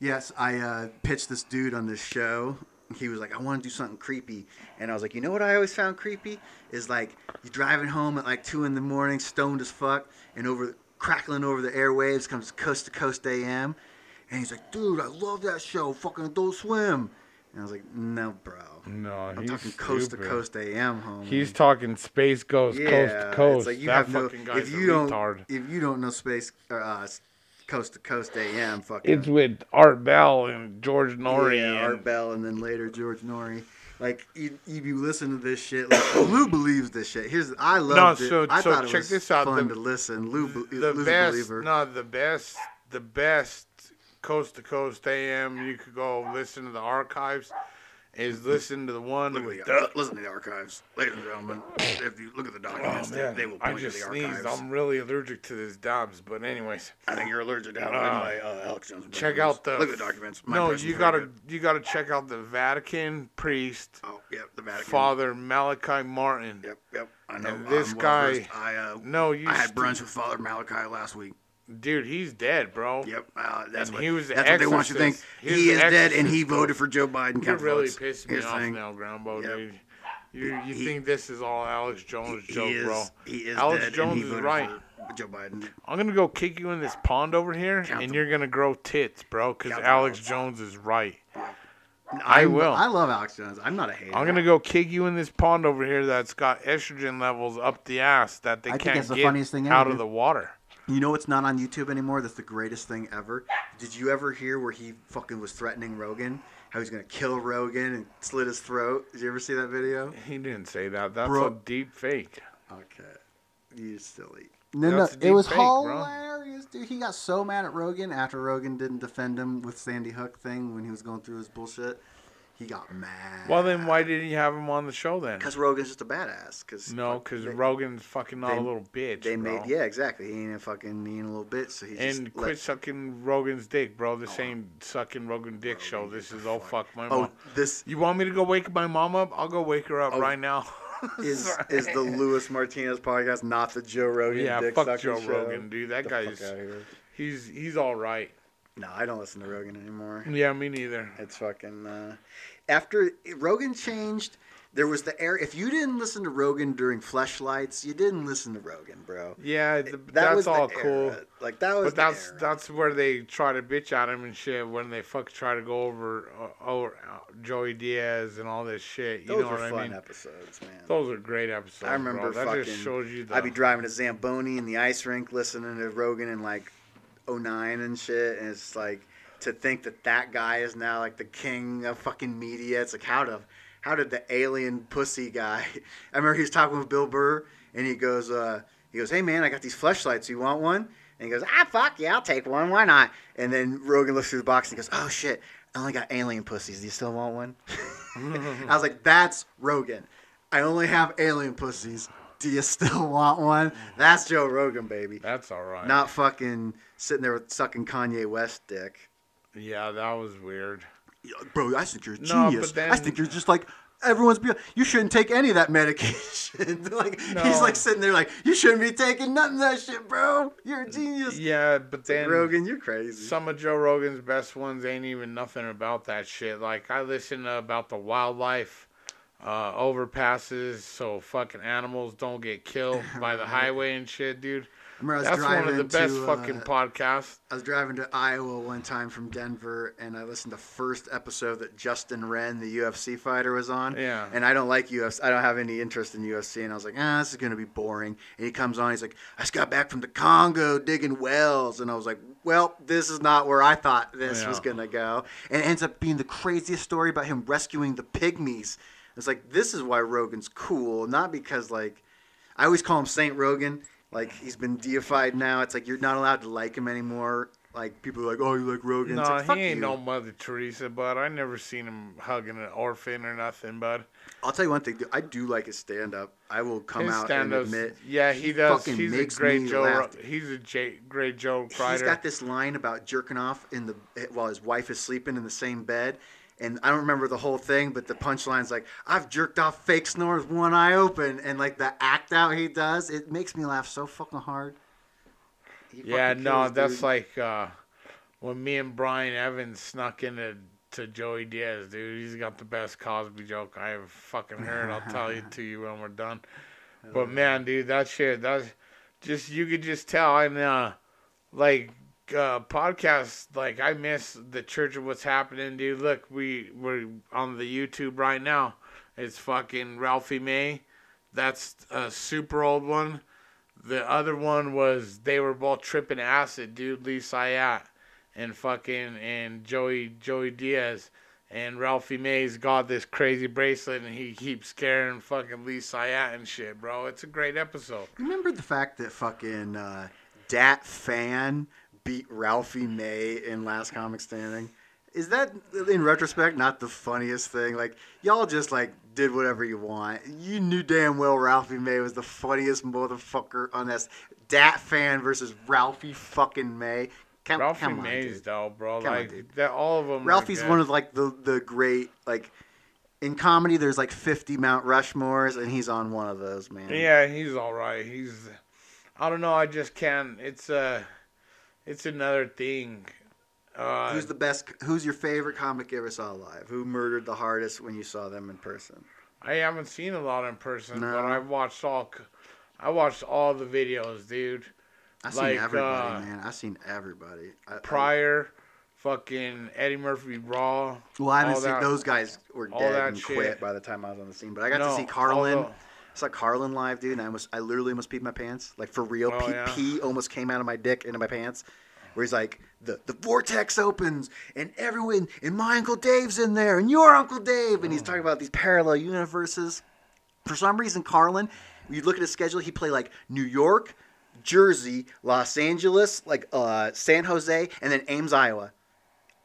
Yes, I pitched this dude on this show. He was like, I want to do something creepy. And I was like, you know what I always found creepy? Is like, you're driving home at like 2 in the morning, stoned as fuck, and crackling over the airwaves comes Coast to Coast AM. And he's like, dude, I love that show, fucking Adult Swim. And I was like, no, bro. No, I'm talking Coast to Coast AM, homie. He's talking Space Ghost, Coast to Coast. It's like you that have fucking no, guy's retard. If you don't know Space Coast to Coast AM, fucking. It's with Art Bell and George Norrie. Yeah, Art Bell and then later George Norrie. Like, you listen to this shit. Like, Lou believes this shit. I loved it. I thought it was fun to listen. Lou's a believer. No, the best. Coast to Coast AM, you could go listen to the archives. Listen to the archives, ladies and gentlemen. If you look at the documents, they will point you to the archives. I just sneezed. I'm really allergic to this Dobbs, but anyways. I think you're allergic to Alex Jones. Check out look at the documents. You gotta check out the Vatican priest. Oh, yep, the Vatican. Father Malachi Martin. Yep. I know. And this guy. I had brunch with Father Malachi last week. Dude, he's dead, bro. Yep, that's what they want you to think. He is dead, and he voted for Joe Biden. You're really pissing me off now, Grambo, dude. You think this is all Alex Jones' joke, bro? He is Alex dead, Jones and he voted is right. For Joe Biden. I'm gonna go kick you in this pond over here, and you're gonna grow tits, bro, because Alex Jones is right. Yeah. I will. I love Alex Jones. I'm not a hater. I'm going to go kick you in this pond over here that's got estrogen levels up the ass that they can't get out of the water. You know it's not on YouTube anymore? That's the greatest thing ever. Did you ever hear where he fucking was threatening Rogan? How he's going to kill Rogan and slit his throat? Did you ever see that video? He didn't say that. That's a deep fake. Okay. You're silly. No, it was hilarious, dude. He got so mad at Rogan after Rogan didn't defend him with Sandy Hook thing when he was going through his bullshit. He got mad. Well, then why didn't you have him on the show then? Because Rogan's just a badass. Because Rogan's fucking not a little bitch. Yeah, exactly. He ain't a little bitch. So quit sucking Rogan's dick, bro. This ain't sucking Rogan dick show. This is fuck my mom. You want me to go wake my mom up? I'll go wake her up right now. Is the Luis Martinez podcast not the Joe Rogan? Yeah, dick fuck Joe Rogan, dude. That guy's he's all right. No, I don't listen to Rogan anymore. Yeah, me neither. It's fucking... after Rogan changed, there was the era... If you didn't listen to Rogan during Fleshlights, you didn't listen to Rogan, bro. Yeah, that's all cool. Like, that was that's where they try to bitch at him and shit when they try to go over Joey Diaz and all this shit. You know what I mean? Those are fun episodes, man. Those are great episodes, I remember bro. That just shows you I'd be driving to Zamboni in the ice rink listening to Rogan and, like... 09 and shit, and it's like to think that guy is now like the king of fucking media. It's like how did the alien pussy guy? I remember he was talking with Bill Burr, and he goes, hey man, I got these fleshlights. You want one? And he goes, fuck yeah, I'll take one. Why not? And then Rogan looks through the box and he goes, oh shit, I only got alien pussies. Do you still want one? I was like, that's Rogan. I only have alien pussies. Do you still want one? That's Joe Rogan, baby. That's all right. Not fucking sitting there with sucking Kanye West dick. Yeah, that was weird. Bro, I think you're a genius. I think you're just like everyone's. You shouldn't take any of that medication. He's like sitting there like, you shouldn't be taking none of that shit, bro. You're a genius. Yeah, but then Rogan, you're crazy. Some of Joe Rogan's best ones ain't even nothing about that shit. Like I listen about the wildlife. Overpasses so fucking animals don't get killed by the highway and shit, dude. That's one of the best fucking podcasts. I was driving to Iowa one time from Denver, and I listened to the first episode that Justin Wren, the UFC fighter, was on. Yeah. And I don't like UFC. I don't have any interest in UFC, and I was like, this is going to be boring. And he comes on, he's like, I just got back from the Congo digging wells. And I was like, well, this is not where I thought this was going to go. And it ends up being the craziest story about him rescuing the pygmies. It's like, this is why Rogan's cool, not because, like, I always call him Saint Rogan. Like, he's been deified now. It's like, you're not allowed to like him anymore. Like, people are like, oh, you like Rogan? No, like, he ain't no Mother Teresa, bud. I never seen him hugging an orphan or nothing, bud. I'll tell you one thing, dude. I do like his stand-up. I will come out and admit. Yeah, he does. He's a great Joe. He's a great Joe Crider. He's got this line about jerking off while his wife is sleeping in the same bed. And I don't remember the whole thing, but the punchline's like, I've jerked off fake snores, one eye open. And, like, the act out he does, it makes me laugh so fucking hard. Yeah, no, that's like when me and Brian Evans snuck into Joey Diaz, dude. He's got the best Cosby joke I ever fucking heard. I'll tell it to you when we're done. But, man, dude, that's just, you could just tell I'm, like, podcast, like, I miss the Church of What's Happening, dude. Look, we're on the YouTube right now. It's fucking Ralphie May. That's a super old one. The other one was they were both tripping acid, dude. Lee Syatt and fucking and Joey Diaz, and Ralphie May's got this crazy bracelet and he keeps scaring fucking Lee Syatt and shit, bro. It's a great episode. Remember the fact that fucking Dat Fan beat Ralphie May in Last Comic Standing? Is that, in retrospect, not the funniest thing? Like, y'all just, like, did whatever you want. You knew damn well Ralphie May was the funniest motherfucker on this. Dat Fan versus Ralphie fucking May. Ralphie May's dope, bro. Like, all of them. Ralphie's one of, like, the great, like, in comedy, there's, like, 50 Mount Rushmores, and he's on one of those, man. Yeah, he's all right. He's, I don't know, I just can't. It's another thing. Who's the best? Who's your favorite comic you ever saw live? Who murdered the hardest when you saw them in person? I haven't seen a lot in person, but I watched all the videos, dude. I seen everybody, man. I seen everybody. Pryor, fucking Eddie Murphy Raw. Well, I haven't seen those guys were dead and quit by the time I was on the scene. But I got to see Carlin. I saw Carlin live, dude, and I literally almost peed my pants. Like, for real, pee almost came out of my dick into my pants. Where he's like, the vortex opens, and everyone, and my Uncle Dave's in there, and your Uncle Dave. And he's talking about these parallel universes. For some reason, Carlin, you look at his schedule, he played like New York, Jersey, Los Angeles, like San Jose, and then Ames, Iowa.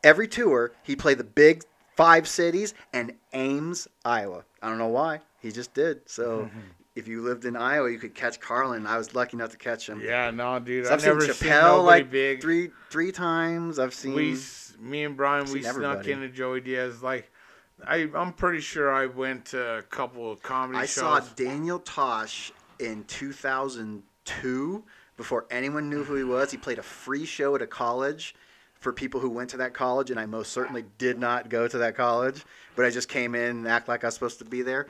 Every tour, he played the big 5 cities and Ames, Iowa. I don't know why. He just did. So... If you lived in Iowa, you could catch Carlin. I was lucky enough to catch him. Yeah, no, dude. I've never seen Chappelle like big. Three times. I've seen. Me and Brian, we snuck into Joey Diaz. Like, I'm pretty sure I went to a couple of comedy shows. I saw Daniel Tosh in 2002 before anyone knew who he was. He played a free show at a college for people who went to that college, and I most certainly did not go to that college. But I just came in and act like I was supposed to be there.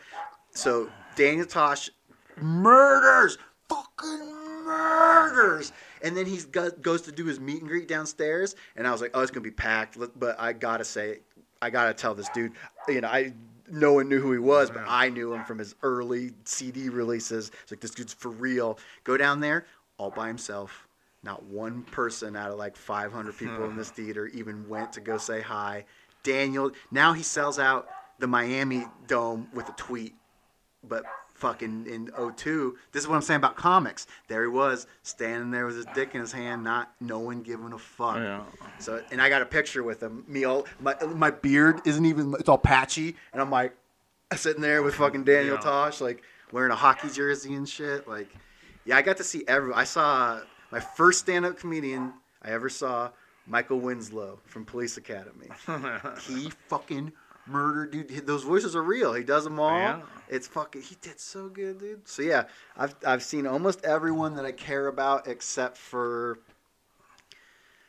So Daniel Tosh fucking murders. And then he goes to do his meet and greet downstairs. And I was like, oh, it's going to be packed. But I got to say, I got to tell this dude, you know, no one knew who he was, but I knew him from his early CD releases. It's like, this dude's for real. Go down there all by himself. Not one person out of like 500 people in this theater even went to go say hi. Daniel, now he sells out the Miami Dome with a tweet. But fucking in 2002, this is what I'm saying about comics. There he was, standing there with his dick in his hand, no one giving a fuck. Yeah. So, and I got a picture with him. My beard isn't even, it's all patchy, and I'm like sitting there with fucking Daniel Tosh, like wearing a hockey jersey and shit. Like, yeah, I got to see everyone. I saw my first stand-up comedian I ever saw, Michael Winslow from Police Academy. He fucking murder, dude. Those voices are real. He does them all. Yeah. It's fucking. He did so good, dude. So yeah, I've seen almost everyone that I care about except for.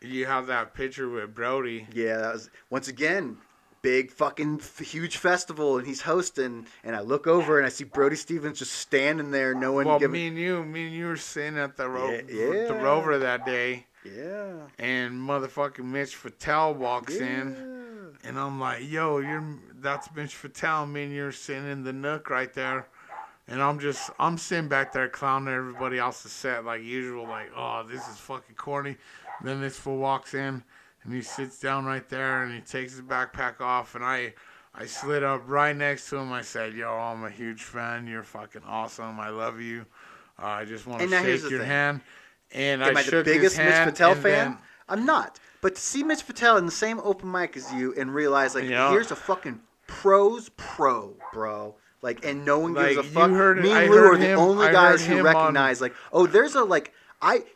You have that picture with Brody. Yeah, that was once again big fucking huge festival, and he's hosting. And I look over and I see Brody Stevens just standing there, no one. Well, me and you were sitting at the the Rover that day. Yeah. And motherfucking Mitch Fatale walks in. And I'm like, yo, that's Mitch Fatale. Me and you're sitting in the nook right there. And I'm sitting back there clowning everybody else's set like usual. Like, oh, this is fucking corny. And then this fool walks in and he sits down right there and he takes his backpack off. And I slid up right next to him. I said, yo, I'm a huge fan. You're fucking awesome. I love you. I just want to shake your hand. And I shook his hand. Am I the biggest Mitch Fatale fan? I'm not. But to see Mitch Patel in the same open mic as you and realize, like, here's a fucking pro's pro, bro. Like, and no one gives a fuck. Me and Lou are the only guys who recognize, like, oh, there's a, like,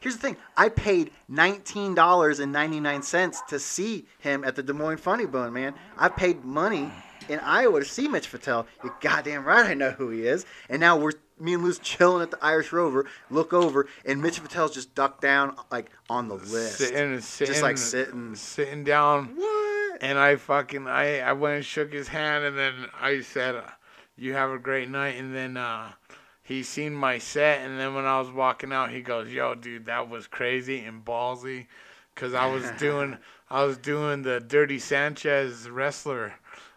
here's the thing. I paid $19.99 to see him at the Des Moines Funny Bone, man. I paid money in Iowa to see Mitch Patel. You're goddamn right I know who he is. And now me and Lou's chilling at the Irish Rover, look over, and Mitch Patel's just ducked down, like, on the list. Sitting. Sitting down. What? And I fucking, I went and shook his hand, and then I said, you have a great night, and then he seen my set, and then when I was walking out, he goes, yo, dude, that was crazy and ballsy, because I was doing the Dirty Sanchez wrestler.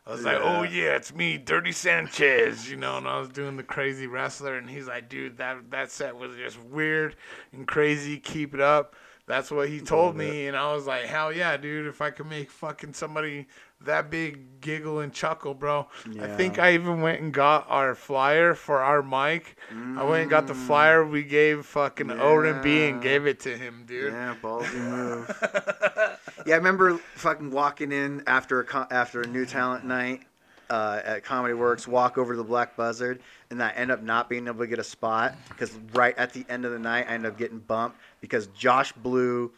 I was like, oh, yeah, it's me, Dirty Sanchez, you know, and I was doing the crazy wrestler, and he's like, dude, that set was just weird and crazy, keep it up. That's what he told me, and I was like, hell yeah, dude, if I could make fucking somebody that big giggle and chuckle, bro. Yeah. I think I even went and got our flyer for our mic. I went and got the flyer we gave fucking O&B and gave it to him, dude. Yeah, ballsy move. Yeah, I remember fucking walking in after a New Talent Night at Comedy Works, walk over to the Black Buzzard, and I end up not being able to get a spot because right at the end of the night, I end up getting bumped because Josh Blue,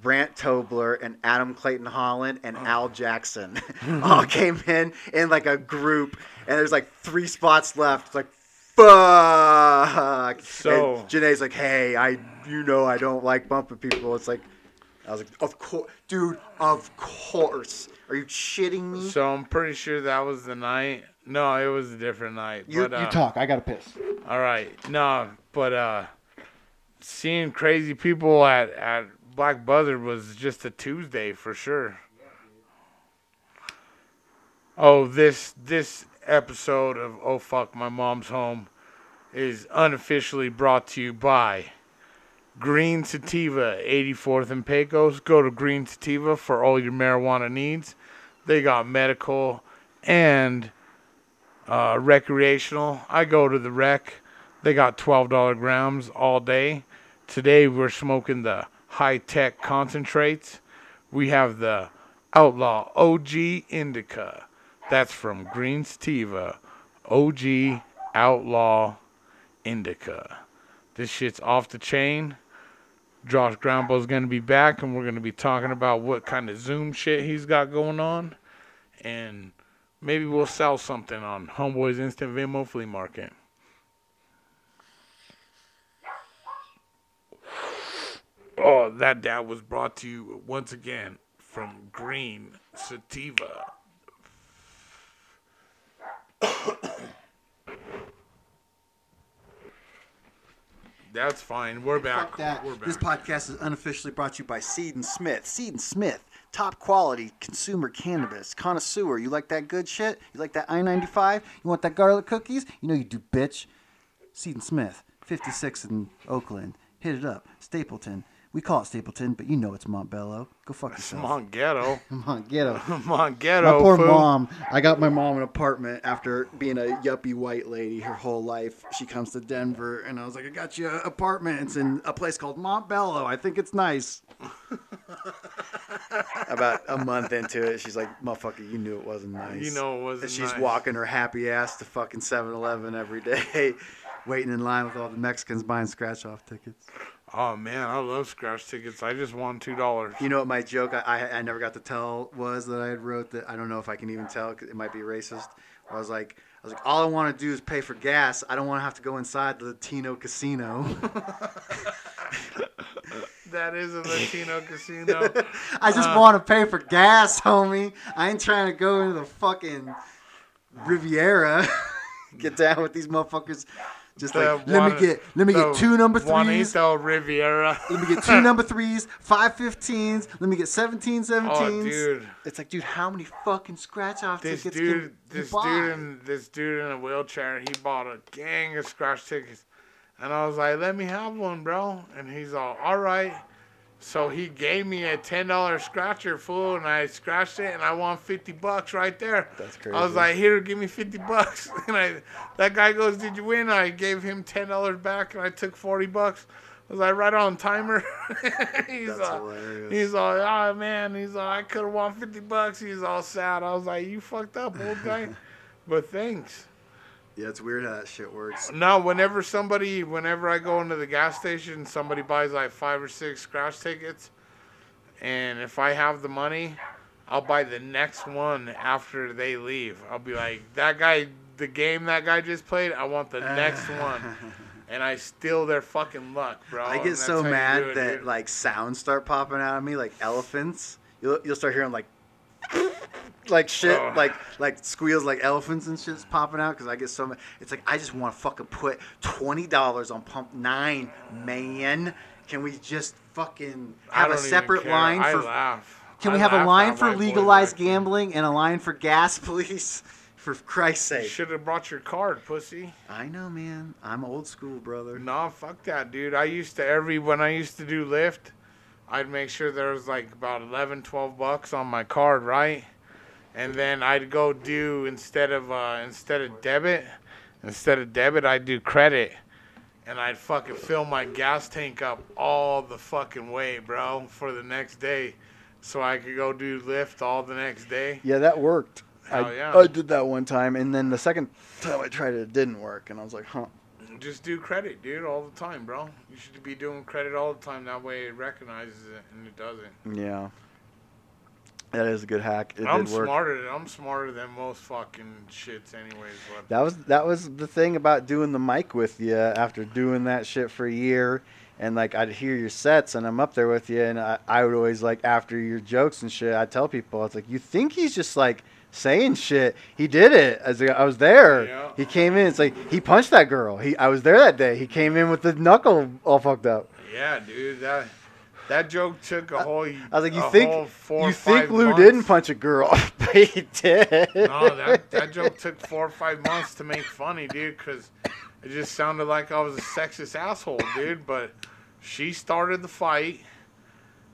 Brant Tobler, and Adam Clayton Holland and Al Jackson all came in like a group, and there's like 3 spots left. It's like, fuck. So and Janae's like, hey, I don't like bumping people. It's like, I was like, of course, dude, of course. Are you shitting me? So I'm pretty sure that was the night. No, it was a different night. You talk. I got to piss. All right. No, but seeing crazy people at Black Buzzard was just a Tuesday for sure. Oh, this episode of Oh Fuck My Mom's Home is unofficially brought to you by Green Sativa, 84th and Pecos. Go to Green Sativa for all your marijuana needs. They got medical and recreational. I go to the rec. They got $12 grams all day. Today we're smoking the high-tech concentrates. We have the Outlaw OG Indica. That's from Green Sativa. OG Outlaw Indica. This shit's off the chain. Josh Grambo's going to be back, and we're going to be talking about what kind of Zoom shit he's got going on. And maybe we'll sell something on Homeboy's Instant Venmo Flea Market. Oh, that dad was brought to you once again from Green Sativa. That's fine. We're back. We're back. This podcast is unofficially brought to you by Seed & Smith. Seed & Smith, top quality consumer cannabis. Connoisseur. You like that good shit? You like that I-95? You want that garlic cookies? You know you do, bitch. Seed & Smith, 56 in Oakland. Hit it up. Stapleton. We call it Stapleton, but you know it's Montbello. Go fuck yourself. Monghetto. My poor mom. I got my mom an apartment after being a yuppie white lady her whole life. She comes to Denver, and I was like, I got you apartments in a place called Montbello. I think it's nice. About a month into it, she's like, motherfucker, you knew it wasn't nice. She's walking her happy ass to fucking 7-Eleven every day, waiting in line with all the Mexicans buying scratch-off tickets. Oh, man, I love scratch tickets. I just won $2. You know what my joke I never got to tell was that I had wrote that I don't know if I can even tell because it might be racist. I was like, all I want to do is pay for gas. I don't want to have to go inside the Latino casino. That is a Latino casino. I just want to pay for gas, homie. I ain't trying to go into the fucking Riviera. Get down with these motherfuckers. Just like, let me get 2 number 3s. Juanito Riviera. Let me get 2 number 3s, 5 15s. Let me get 17 17s. Oh, dude. It's like, dude, how many fucking scratch-off tickets can you buy? This dude in a wheelchair, he bought a gang of scratch tickets. And I was like, let me have one, bro. And he's all right. So he gave me a $10 scratcher, fool, and I scratched it, and I won $50 right there. That's crazy. I was like, here, give me $50. And that guy goes, did you win? I gave him $10 back, and I took $40. Was I right on timer? That's hilarious. He's all, oh man. He's all, I could have won $50. He's all sad. I was like, you fucked up, old guy. But thanks. Yeah, it's weird how that shit works. No, whenever I go into the gas station, somebody buys like 5 or 6 scratch tickets. And if I have the money, I'll buy the next one after they leave. I'll be like, that guy, the game that guy just played, I want the next one. And I steal their fucking luck, bro. I get so mad that, like, sounds start popping out of me, like elephants. You'll start hearing, like, like shit, oh. like squeals, like elephants and shit's popping out because I get so mad. It's like, I just want to fucking put $20 on pump 9, man. Can we just fucking have a separate line for... I laugh. Can we have a line for legalized gambling and a line for gas, please? For Christ's sake. You should have brought your card, pussy. I know, man. I'm old school, brother. Nah, fuck that, dude. When I used to do Lyft, I'd make sure there was like about $11, $12 on my card, right? And then I'd go do, instead of debit, I'd do credit. And I'd fucking fill my gas tank up all the fucking way, bro, for the next day. So I could go do Lyft all the next day. Yeah, that worked. Hell yeah. I did that one time, and then the second time I tried it, it didn't work. And I was like, huh. Just do credit, dude, all the time, bro. You should be doing credit all the time. That way it recognizes it, and it doesn't. Yeah. That is a good hack. I'm smarter than most fucking shits anyways. But that was the thing about doing the mic with you after doing that shit for a year. And, like, I'd hear your sets, and I'm up there with you. And I would always, like, after your jokes and shit, I'd tell people, I was like, you think he's just, like, saying shit. He did it. I was there. Yeah. He came in. It's like, he punched that girl. I was there that day. He came in with the knuckle all fucked up. Yeah, dude, That joke took a whole. I was like, you think Lou months. Didn't punch a girl? He did. No, that joke took 4 or 5 months to make funny, dude, because it just sounded like I was a sexist asshole, dude. But she started the fight.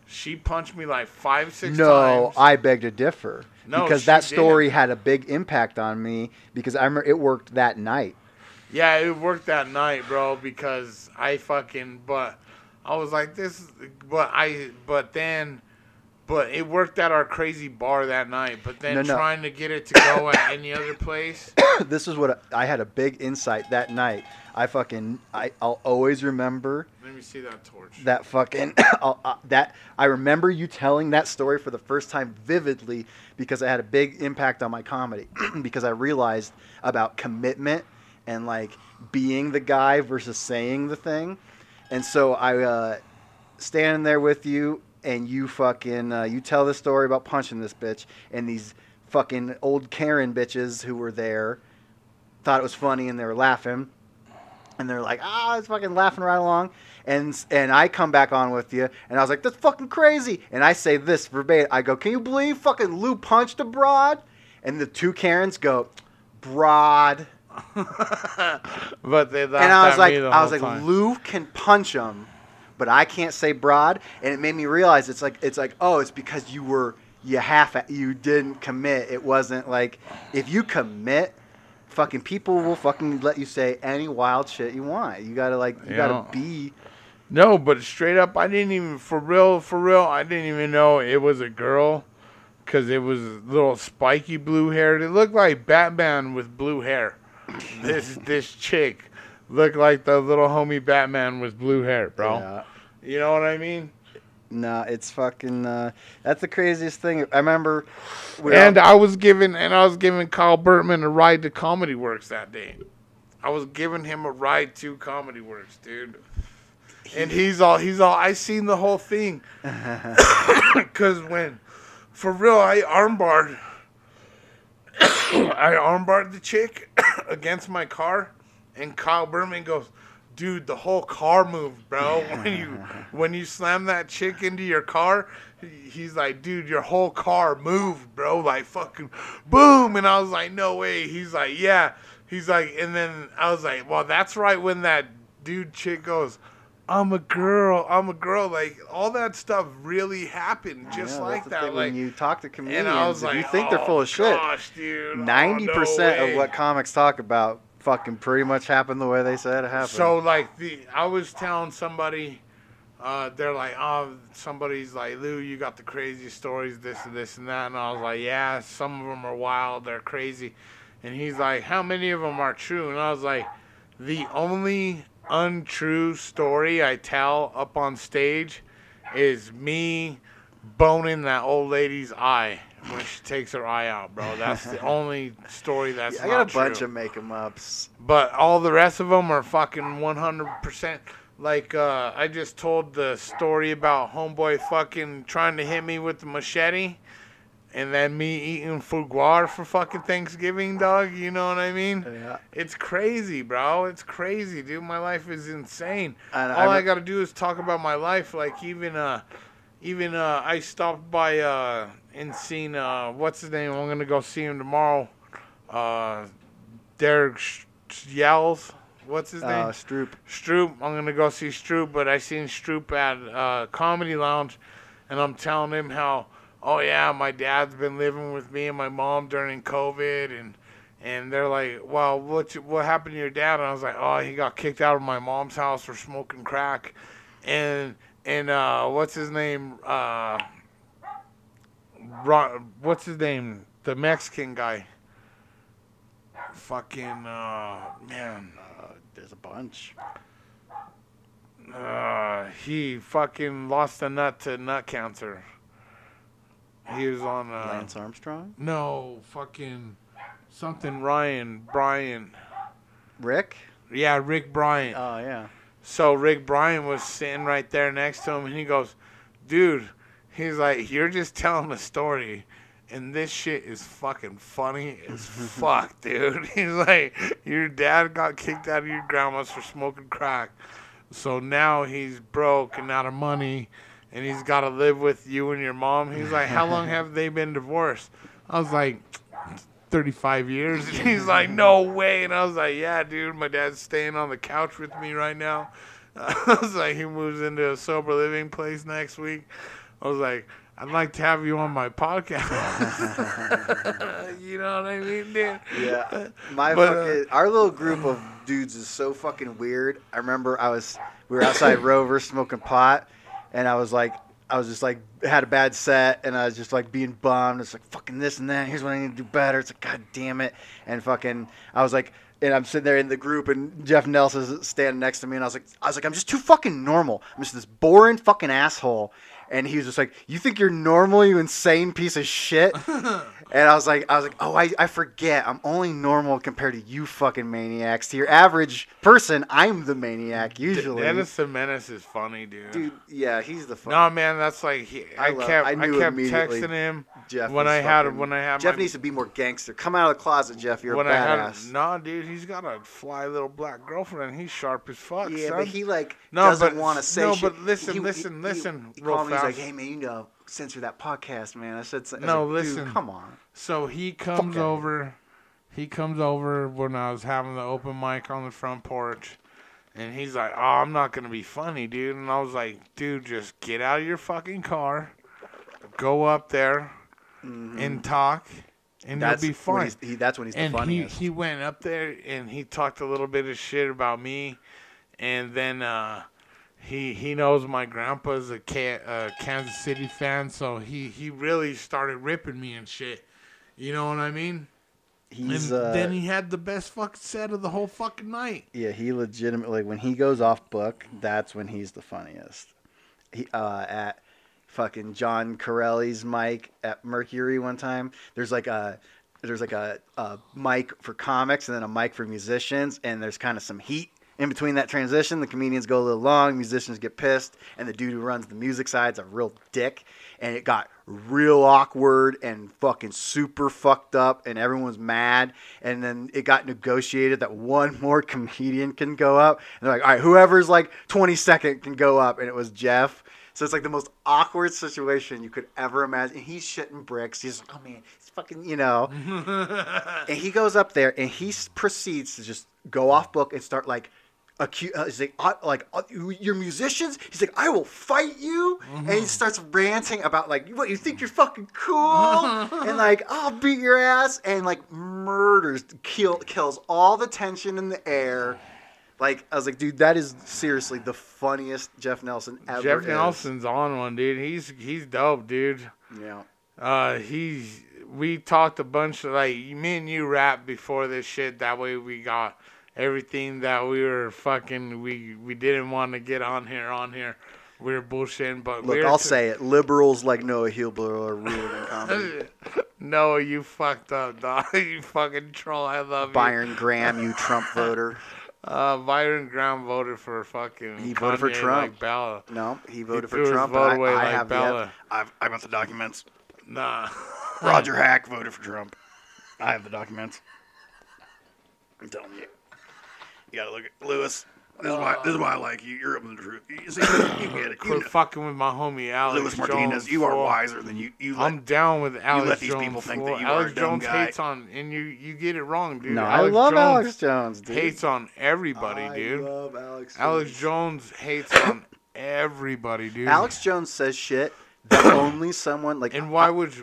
She punched me like 5, 6 times. No, I beg to differ. No, because that story had a big impact on me because I remember it worked that night. Yeah, it worked that night, bro. Because I was like this, but it worked at our crazy bar that night. But then trying to get it to go at any other place. This is what I had a big insight that night. I'll always remember. Let me see that torch. That fucking I remember you telling that story for the first time vividly because it had a big impact on my comedy because I realized about commitment and like being the guy versus saying the thing. And so I standing there with you, and you fucking you tell the story about punching this bitch, and these fucking old Karen bitches who were there thought it was funny, and they were laughing, and they're like, it's fucking laughing right along, and I come back on with you, and I was like, that's fucking crazy, and I say this verbatim, I go, can you believe fucking Lou punched a broad, and the 2 Karens go, broad. But they laughed and I was like, Lou can punch him, but I can't say broad, and it made me realize it's like it's because you didn't commit. It wasn't like if you commit, fucking people will fucking let you say any wild shit you want. You gotta be. No, but straight up, I didn't even for real. I didn't even know it was a girl. Because it was little spiky blue hair. It looked like Batman with blue hair. This chick looked like the little homie Batman with blue hair, bro. Yeah. You know what I mean? Nah, it's fucking. That's the craziest thing. I remember. I was giving Kyle Berman a ride to Comedy Works that day. I was giving him a ride to Comedy Works, dude. And he's all. I seen the whole thing. Because for real, I armbarred the chick against my car, and Kyle Berman goes, dude, the whole car moved, bro. When you slam that chick into your car, he's like, dude, your whole car moved, bro. Like fucking boom. And I was like, no way. He's like, yeah. He's like, and then I was like, well, that's right when that dude chick goes, I'm a girl. Like, all that stuff really happened just like that. Thing, like, when you talk to comedians, and I was like, you think they're full of shit. Gosh, dude. 90% of what comics talk about fucking pretty much happened the way they said it happened. So, like, I was telling somebody, they're like, oh, somebody's like, Lou, you got the crazy stories, this and this and that. And I was like, yeah, some of them are wild, they're crazy. And he's like, how many of them are true? And I was like, the only untrue story I tell up on stage is me boning that old lady's eye when she takes her eye out, bro. That's the only story that's not true. I got a bunch of make-em-ups. But all the rest of them are fucking 100%. Like, I just told the story about homeboy fucking trying to hit me with the machete. And then me eating foie gras for fucking Thanksgiving, dog. You know what I mean? Yeah. It's crazy, bro. It's crazy, dude. My life is insane. And all I got to do is talk about my life. Like, even I stopped by and seen, what's his name? I'm going to go see him tomorrow. Derek Yells. What's his name? Stroop. Stroop. I'm going to go see Stroop. But I seen Stroop at Comedy Lounge. And I'm telling him how... oh, yeah, my dad's been living with me and my mom during COVID. And they're like, well, what happened to your dad? And I was like, oh, he got kicked out of my mom's house for smoking crack. And what's his name? What's his name? The Mexican guy. Fucking, man. There's a bunch. He fucking lost a nut to nut cancer. He was on... Lance Armstrong? No, fucking... something Brian. Rick? Yeah, Rick Bryan. Oh, yeah. So Rick Bryan was sitting right there next to him, and he goes, dude, he's like, you're just telling a story, and this shit is fucking funny as fuck, dude. He's like, your dad got kicked out of your grandma's for smoking crack, so now he's broke and out of money. And he's got to live with you and your mom. He's like, how long have they been divorced? I was like, 35 years. And he's like, no way. And I was like, yeah, dude, my dad's staying on the couch with me right now. I was like, he moves into a sober living place next week. I was like, I'd like to have you on my podcast. You know what I mean, dude? Yeah. Our little group of dudes is so fucking weird. I remember we were outside Rover smoking pot. And I was just like, had a bad set, and I was just like being bummed. It's like, fucking this and that. Here's what I need to do better. It's like, God damn it. And fucking, I was like, and I'm sitting there in the group, and Jeff Nelson's standing next to me, and I was like, I'm just too fucking normal. I'm just this boring fucking asshole. And he was just like, you think you're normal, you insane piece of shit? And I was like, oh, I forget. I'm only normal compared to you fucking maniacs. To your average person, I'm the maniac usually. Dennis the Menace is funny, dude. Dude, yeah, he's the funny. No, man, that's like I kept texting him Jeff when I had Jeff needs to be more gangster. Come out of the closet, Jeff. You're a badass. Dude, he's got a fly little black girlfriend. He's sharp as fuck. Yeah, son. But he like doesn't want to say shit. No, but listen. He called me. He's like, hey man, you know. Censor that podcast, man. I said, no, listen, come on. So he comes over when I was having the open mic on the front porch, and he's like, oh, I'm not gonna be funny, dude. And I was like, dude, just get out of your fucking car, go up there and talk, and you'll be fine. That's when he's the funniest. He went up there and he talked a little bit of shit about me, and then He knows my grandpa's a Kansas City fan, so he really started ripping me and shit. You know what I mean? Then he had the best fucking set of the whole fucking night. Yeah, he legitimately, when he goes off book, that's when he's the funniest. He at fucking John Corelli's mic at Mercury one time. There's like a mic for comics and then a mic for musicians, and there's kind of some heat. In between that transition, the comedians go a little long, musicians get pissed, and the dude who runs the music side's a real dick. And it got real awkward and fucking super fucked up, and everyone's mad. And then it got negotiated that one more comedian can go up. And they're like, all right, whoever's like 22nd can go up. And it was Jeff. So it's like the most awkward situation you could ever imagine. And he's shitting bricks. He's like, oh man, it's fucking, you know. And he goes up there and he proceeds to just go off book and start like, He's like, you're musicians? He's like, I will fight you. Mm-hmm. And he starts ranting about, like, what, you think you're fucking cool? And, like, I'll beat your ass. And, like, murders, kills all the tension in the air. Like, I was like, dude, that is seriously the funniest Jeff Nelson ever. Jeff Nelson's on one, dude. He's dope, dude. Yeah. We talked a bunch of, like, me and you rapped before this shit. That way we got... everything that we were fucking, we didn't want to get on here. We were bullshitting, but look, I'll say it. Liberals like Noah Hillborough are ruining comedy. Noah, you fucked up, dog. You fucking troll. I love Byron you. Byron Graham, you Trump voter. Byron Graham voted for fucking. He voted Kanye for Trump. Like Bella. No, he voted for Trump. I have Bella. I got the documents. Nah. Roger Hack voted for Trump. I have the documents. I'm telling you. You gotta look at Lewis. This is why I like you. You're up in the truth. You get it. Quit fucking with my homie Alex Lewis Martinez. Jones, you are wiser than you. I'm down with Alex. You let these Jones people think that you Alex are a dumb Jones guy. Hates on, and you get it wrong, dude. No, Alex I love Jones Alex Jones. Dude. Hates on everybody, dude. I love Alex Jones. Alex Jones hates on everybody, dude. Alex Jones says shit. Only someone like. And why would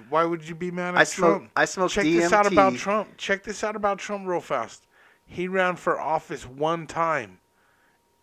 you be mad at Trump? I smell check DMT. This out about Trump. Check this out about Trump real fast. He ran for office one time,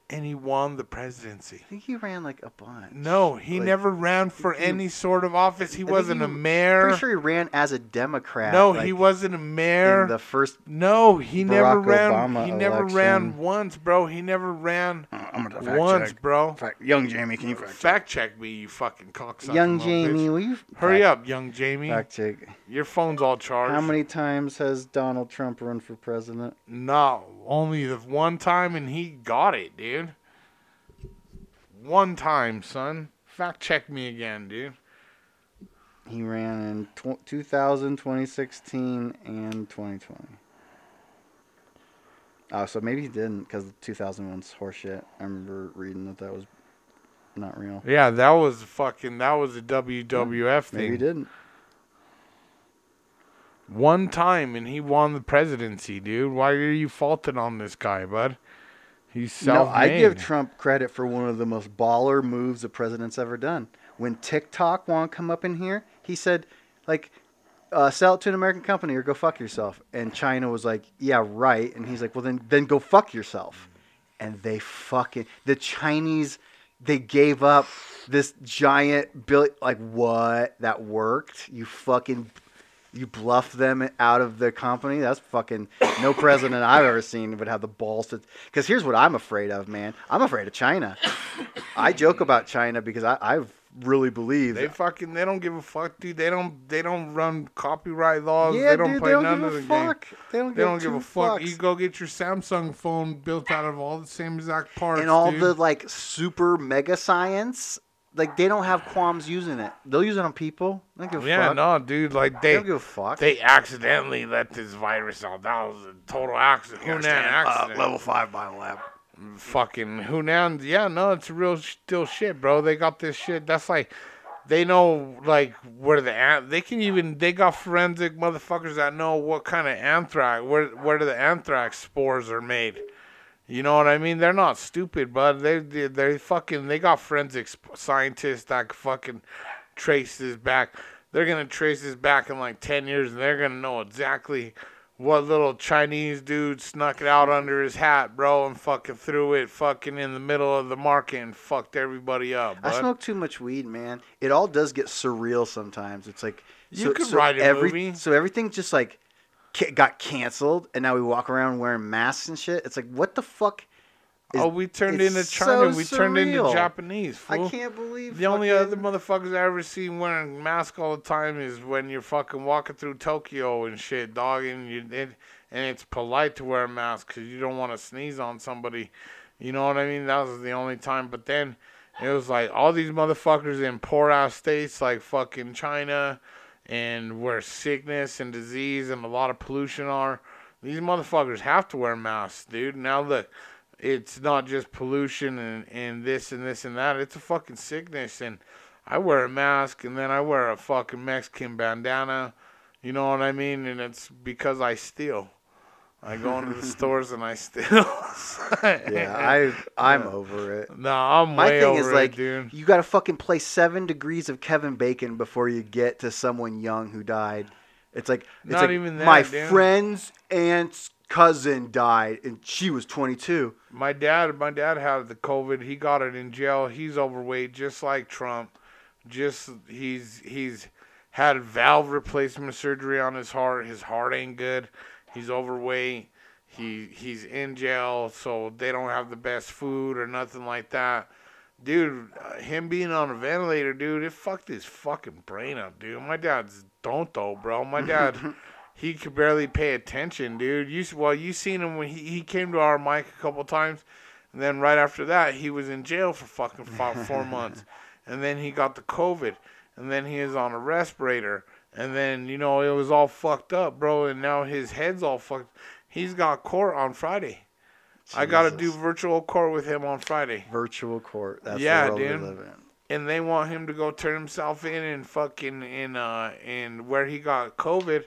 and he won the presidency. I think he ran, like, a bunch. No, he never ran for any sort of office. He wasn't a mayor. Pretty sure he ran as a Democrat. No, like, he wasn't a mayor. In the first No, he Barack never ran. Obama he never election. Ran once, bro. He never ran I'm gonna fact once, check. Bro. Young Jamie, can you fact check me, you fucking cocksucker? Young Jamie, bitch. Will you? Hurry up, Young Jamie. Fact check. Your phone's all charged. How many times has Donald Trump run for president? No, only the one time, and he got it, dude. One time, son. Fact check me again, dude. He ran in 2000, 2016, and 2020. Oh, so maybe he didn't, because 2001's horseshit. I remember reading that was not real. Yeah, that was a WWF thing. Maybe he didn't. One time, and he won the presidency, dude. Why are you faulting on this guy, bud? He's self-made. No, I give Trump credit for one of the most baller moves the president's ever done. When TikTok won't come up in here, he said, like, sell it to an American company or go fuck yourself. And China was like, yeah, right. And he's like, well, then go fuck yourself. And they fucking... The Chinese, they gave up this giant... like, what? That worked? You fucking... You bluff them out of their company. That's fucking no president I've ever seen would have the balls to. Because here's what I'm afraid of, man. I'm afraid of China. I joke about China because I really believe they don't give a fuck, dude. They don't run copyright laws. Yeah, they don't play none of the fuck. Game. They don't give a fuck. You go get your Samsung phone built out of all the same exact parts and all the like super mega science. Like, they don't have qualms using it. They'll use it on people. They don't give a fuck. Yeah, no, dude. Like, they don't give a fuck. They accidentally let this virus out. That was a total accident. Hunan accident. Level 5 by lab. Fucking Hunan. Yeah, no, it's real still shit, bro. They got this shit. That's like, they know, like, where the they got forensic motherfuckers that know what kind of anthrax, where the anthrax spores are made. You know what I mean? They're not stupid, but they got forensic scientists that fucking trace this back. They're going to trace this back in like 10 years, and they're going to know exactly what little Chinese dude snuck it out under his hat, bro, and fucking threw it fucking in the middle of the market and fucked everybody up, bud. I smoke too much weed, man. It all does get surreal sometimes. It's like... You could write a movie. So everything just like... got canceled, and now we walk around wearing masks and shit. It's like, what the fuck? We turned into China. So we turned into Japanese, fool. I can't believe the only other motherfuckers I ever seen wearing masks all the time is when you're fucking walking through Tokyo and shit, dog. And it's polite to wear a mask because you don't want to sneeze on somebody. You know what I mean? That was the only time. But then it was like all these motherfuckers in poor ass states like fucking China. And where sickness and disease and a lot of pollution are, these motherfuckers have to wear masks, dude. Now look, it's not just pollution and this and this and that. It's a fucking sickness. And I wear a mask, and then I wear a fucking Mexican bandana. You know what I mean? And it's because I steal. I go into the stores and I steal. Yeah, I'm over it. No, I'm way over it, dude. My thing is, like, dude, you got to fucking play 7 degrees of Kevin Bacon before you get to someone young who died. It's like, not even that, my friend's aunt's cousin died, and she was 22. My dad had the COVID. He got it in jail. He's overweight, just like Trump. He's had valve replacement surgery on his heart. His heart ain't good. He's overweight. He's in jail, so they don't have the best food or nothing like that. Dude, him being on a ventilator, dude, it fucked his fucking brain up, dude. My dad's tonto, bro. My dad, he could barely pay attention, dude. You seen him when he came to our mic a couple times, and then right after that, he was in jail for fucking 4 months. And then he got the COVID, and then he is on a respirator. And then, you know, it was all fucked up, bro, and now his head's all fucked. He's got court on Friday. Jesus. I got to do virtual court with him on Friday. Virtual court. That's the world we live in. And they want him to go turn himself in fucking in where he got COVID,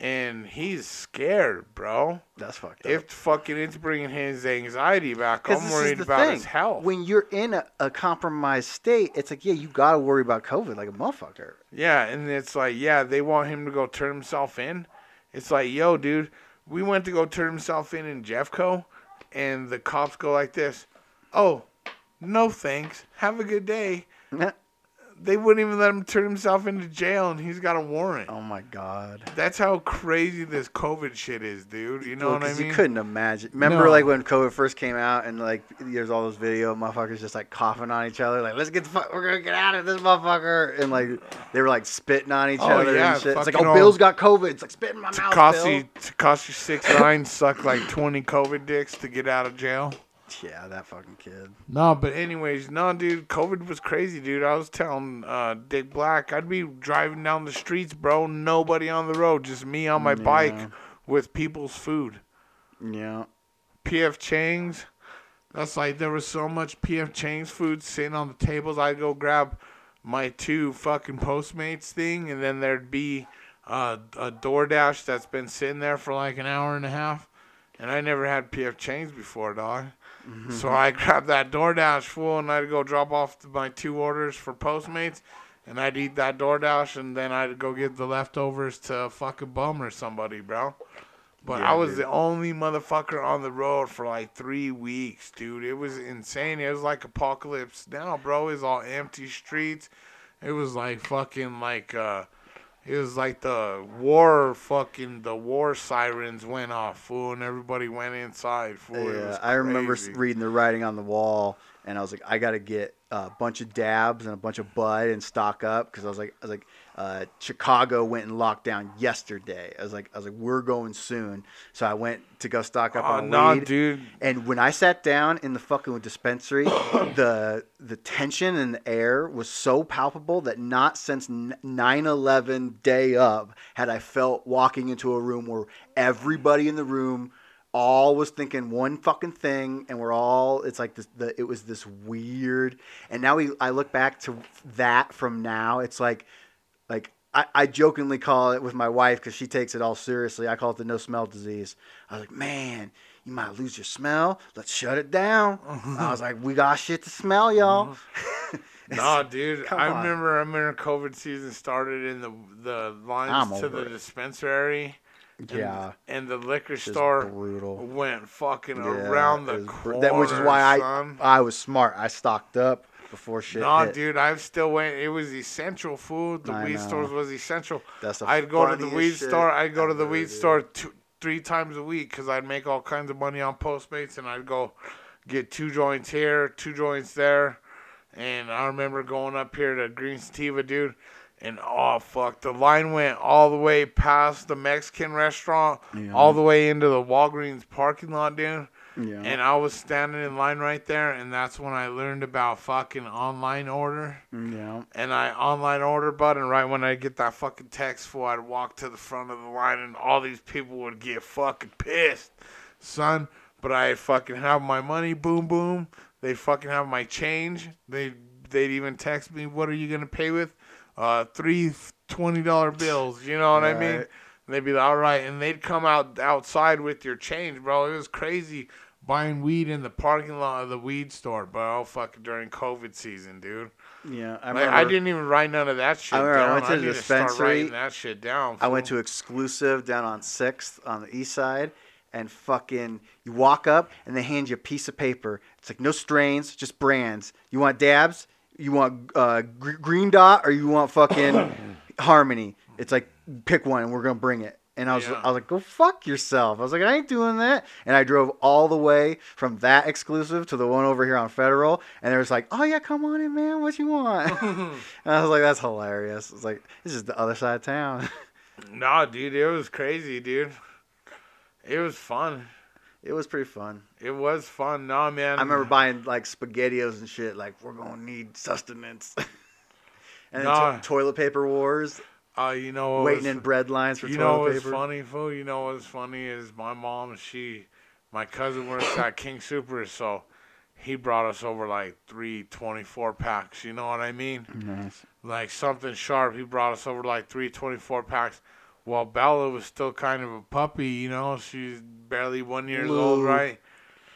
and he's scared, bro. That's fucked up. It's bringing his anxiety back. I'm worried about his health. When you're in a compromised state, it's like, yeah, you got to worry about COVID like a motherfucker. Yeah, and it's like, yeah, they want him to go turn himself in. It's like, yo, dude, we went to go turn himself in Jeffco, and the cops go like this. Oh, no thanks. Have a good day. They wouldn't even let him turn himself into jail, and he's got a warrant. Oh, my God. That's how crazy this COVID shit is, dude. You know what I mean? You couldn't imagine. Remember, like, when COVID first came out, and, like, there's all those video of motherfuckers just, like, coughing on each other. Like, we're going to get out of this motherfucker. And, like, they were, like, spitting on each other and shit. It's like, oh, Bill's got COVID. It's like, spit in my mouth, Bill. Tekashi 6ix9ine sucked, like, 20 COVID dicks to get out of jail. Yeah, that fucking kid. No, but anyways, no, dude, COVID was crazy, dude. I was telling Dick Black, I'd be driving down the streets, bro, nobody on the road, just me on my bike with people's food. Yeah. P.F. Chang's. That's like, there was so much P.F. Chang's food sitting on the tables. I'd go grab my 2 fucking Postmates thing, and then there'd be a DoorDash that's been sitting there for like an hour and a half. And I never had P.F. Chang's before, dog. Mm-hmm. So I grabbed that DoorDash, fool, and I'd go drop off my 2 orders for Postmates, and I'd eat that DoorDash, and then I'd go get the leftovers to a fucking bum or somebody, bro. But yeah, I was the only motherfucker on the road for like 3 weeks, dude. It was insane. It was like apocalypse now, bro. It was all empty streets. It was like fucking like it was like the war sirens went off, fool, and everybody went inside, fool. Yeah, I remember reading the writing on the wall, and I was like, I got to get a bunch of dabs and a bunch of bud and stock up, because I was like, Chicago went in lockdown yesterday. I was like, we're going soon. So I went to go stock up on weed, dude. And when I sat down in the fucking dispensary, the tension in the air was so palpable that not since 9/11 day of had I felt walking into a room where everybody in the room all was thinking one fucking thing, and we're all, it's like it was this weird, and now I look back to that from now, it's like I jokingly call it with my wife, because she takes it all seriously, I call it the no smell disease. I was like, man, you might lose your smell, let's shut it down. I was like, we got shit to smell, y'all. Nah, dude, I remember COVID season started in the lines to the dispensary. Yeah, and the liquor store went fucking around the corner. Which is why I was smart. I stocked up before shit. Nah, dude, I still went. It was essential food. The weed stores was essential. I'd go to the weed store. I'd go to the weed store 3 times a week, because I'd make all kinds of money on Postmates, and I'd go get 2 joints here, 2 joints there. And I remember going up here to Green Sativa, dude. And, oh, fuck, the line went all the way past the Mexican restaurant, all the way into the Walgreens parking lot, dude. Yeah. And I was standing in line right there, and that's when I learned about fucking online order. Yeah. And I online order button, right when I get that fucking text for, I'd walk to the front of the line, and all these people would get fucking pissed, son. But I fucking have my money, boom, boom. They fucking have my change. They'd even text me, what are you going to pay with? Three $20 bills, you know what I mean? And they'd be like, all right. And they'd come outside with your change, bro. It was crazy buying weed in the parking lot of the weed store, bro, fucking during COVID season, dude. Yeah. I remember, like, I didn't even write none of that shit down. I went to the dispensary. To start writing that shit down. I went to Exclusive down on 6th on the east side. And fucking, you walk up and they hand you a piece of paper. It's like no strains, just brands. You want dabs? You want Green Dot, or you want fucking Harmony? It's like, pick one, and we're gonna bring it. And I was like, go fuck yourself. I was like, I ain't doing that. And I drove all the way from that Exclusive to the one over here on Federal. And they was like, oh yeah, come on in, man. What you want? And I was like, that's hilarious. It's like, this is the other side of town. Nah, dude, it was crazy, dude. It was fun. It was pretty fun. It was fun. Nah, man. I remember buying, like, SpaghettiOs and shit. Like, we're going to need sustenance. And nah. Then toilet paper wars. You know, waiting in bread lines for toilet paper. You know what's funny, fool? You know what's funny is my mom, my cousin works at King Super, so he brought us over, like, 3 24-packs. You know what I mean? Nice. Like, something sharp. He brought us over, like, 3 24-packs. Well, Bella was still kind of a puppy, you know. She's barely 1 year old, right?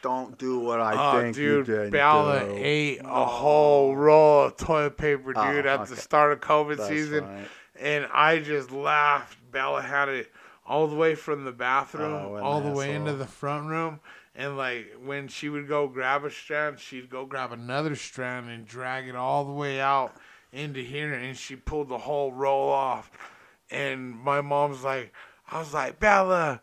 Don't do what I think dude, you did. Bella ate a whole roll of toilet paper, dude, at the start of COVID season. Right. And I just laughed. Bella had it all the way from the bathroom, all the way into the front room. And, like, when she would go grab a strand, she'd go grab another strand and drag it all the way out into here. And she pulled the whole roll off. And my mom's like, I was like, Bella,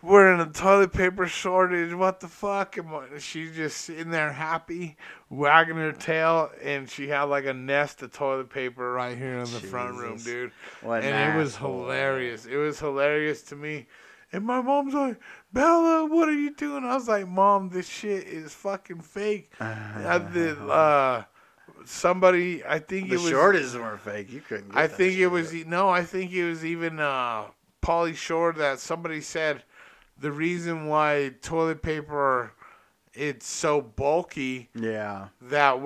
we're in a toilet paper shortage. What the fuck? And she's just sitting there happy, wagging her tail. And she had like a nest of toilet paper right here in the front room, dude. What and it was hilarious. It was hilarious to me. And my mom's like, Bella, what are you doing? I was like, Mom, this shit is fucking fake. Somebody, I think it was... The shortages were fake. You couldn't get that. I think it was... No, I think it was even Pauly Shore that somebody said the reason why toilet paper, it's so bulky that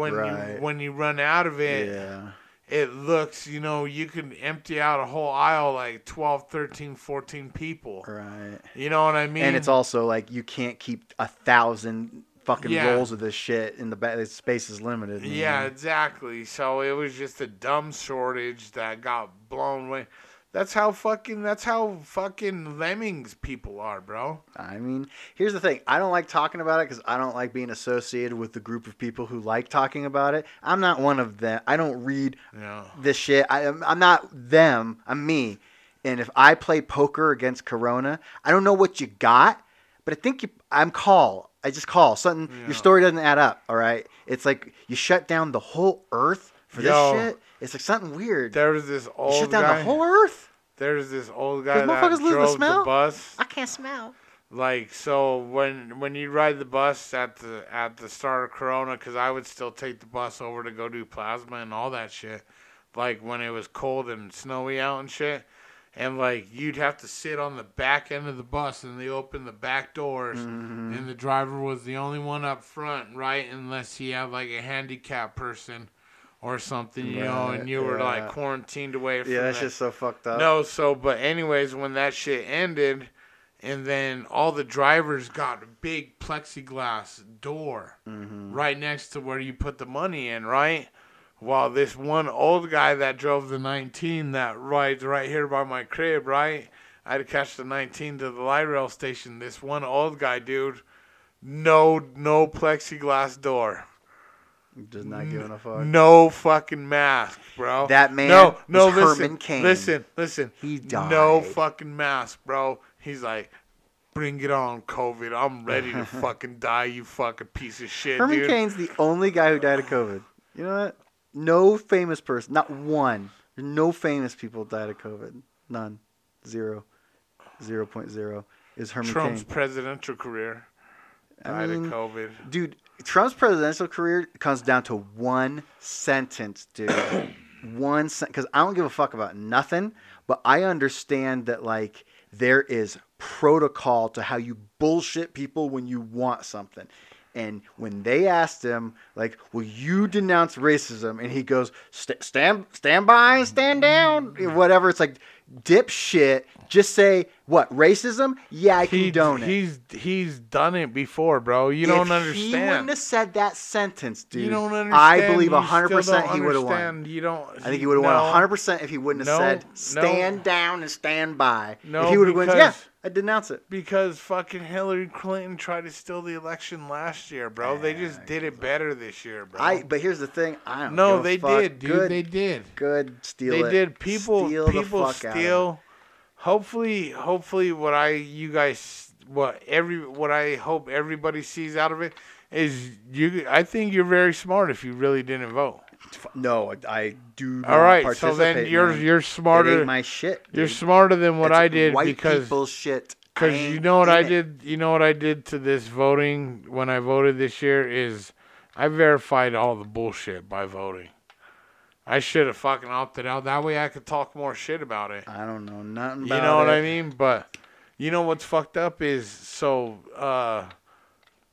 when you run out of it, it looks, you know, you can empty out a whole aisle like 12, 13, 14 people. Right. You know what I mean? And it's also like you can't keep 1,000... fucking rolls of this shit in the back. The space is limited. Man. Yeah, exactly. So it was just a dumb shortage that got blown away. That's how fucking lemmings people are, bro. I mean, here's the thing. I don't like talking about it because I don't like being associated with the group of people who like talking about it. I'm not one of them. I don't read this shit. I'm not them. I'm me. And if I play poker against Corona, I don't know what you got, but I think I just call. Something, your story doesn't add up, all right? It's like you shut down the whole earth for this shit. It's like something weird. There's this old guy. You shut down the whole earth? There's this old guy that drove the bus. I can't smell. Like, so when you ride the bus at the start of Corona, because I would still take the bus over to go do plasma and all that shit, like when it was cold and snowy out and shit. And, like, you'd have to sit on the back end of the bus, and they opened the back doors, and the driver was the only one up front, right, unless he had, like, a handicapped person or something, you know, and you were, like, quarantined away from that. Yeah, that's just so fucked up. No, so, but anyways, when that shit ended, and then all the drivers got a big plexiglass door right next to where you put the money in, right? Well, this one old guy that drove the 19 that rides right here by my crib, right? I had to catch the 19 to the light rail station. This one old guy, dude, no plexiglass door. Just not giving a fuck. No fucking mask, bro. That man was Herman Cain. Listen. He died. No fucking mask, bro. He's like... Bring it on, COVID. I'm ready to fucking die, you fucking piece of shit, Herman dude. Herman Cain's the only guy who died of COVID. You know what? No famous person, not one. No famous people died of COVID. None. 0.0 is Herman Cain. Trump's presidential career died of COVID. Dude, Trump's presidential career comes down to one sentence, dude. One sentence. Because I don't give a fuck about nothing, but I understand that, like, there is protocol to how you bullshit people when you want something. And when they asked him, like, will you denounce racism? And he goes, stand by, stand down, whatever. It's like, dipshit, just say, what, racism? Yeah, I condone it. He's done it before, bro. You don't understand. If he wouldn't have said that sentence, dude, you don't understand. I believe 100% he would have won. I think he would have won 100% if he wouldn't have said, stand down and stand by. No, if he would have won, yeah, I'd denounce it. Because fucking Hillary Clinton tried to steal the election last year, bro. Yeah, they just did it better this year, bro. But here's the thing. I don't know. No, they did, dude. Good, they did. Good. Steal they it. They did. People steal. Hopefully, what I hope everybody sees out of it is you. I think you're very smart if you really didn't vote. No, I do not. All right, participate. So then you're smarter. It ain't my shit, dude. You're smarter than what I did, white people's shit. Because you know what I did. You know what I did to this voting when I voted this year is I verified all the bullshit by voting. I should have fucking opted out. That way I could talk more shit about it. I don't know nothing about it. You know what I mean? But you know what's fucked up is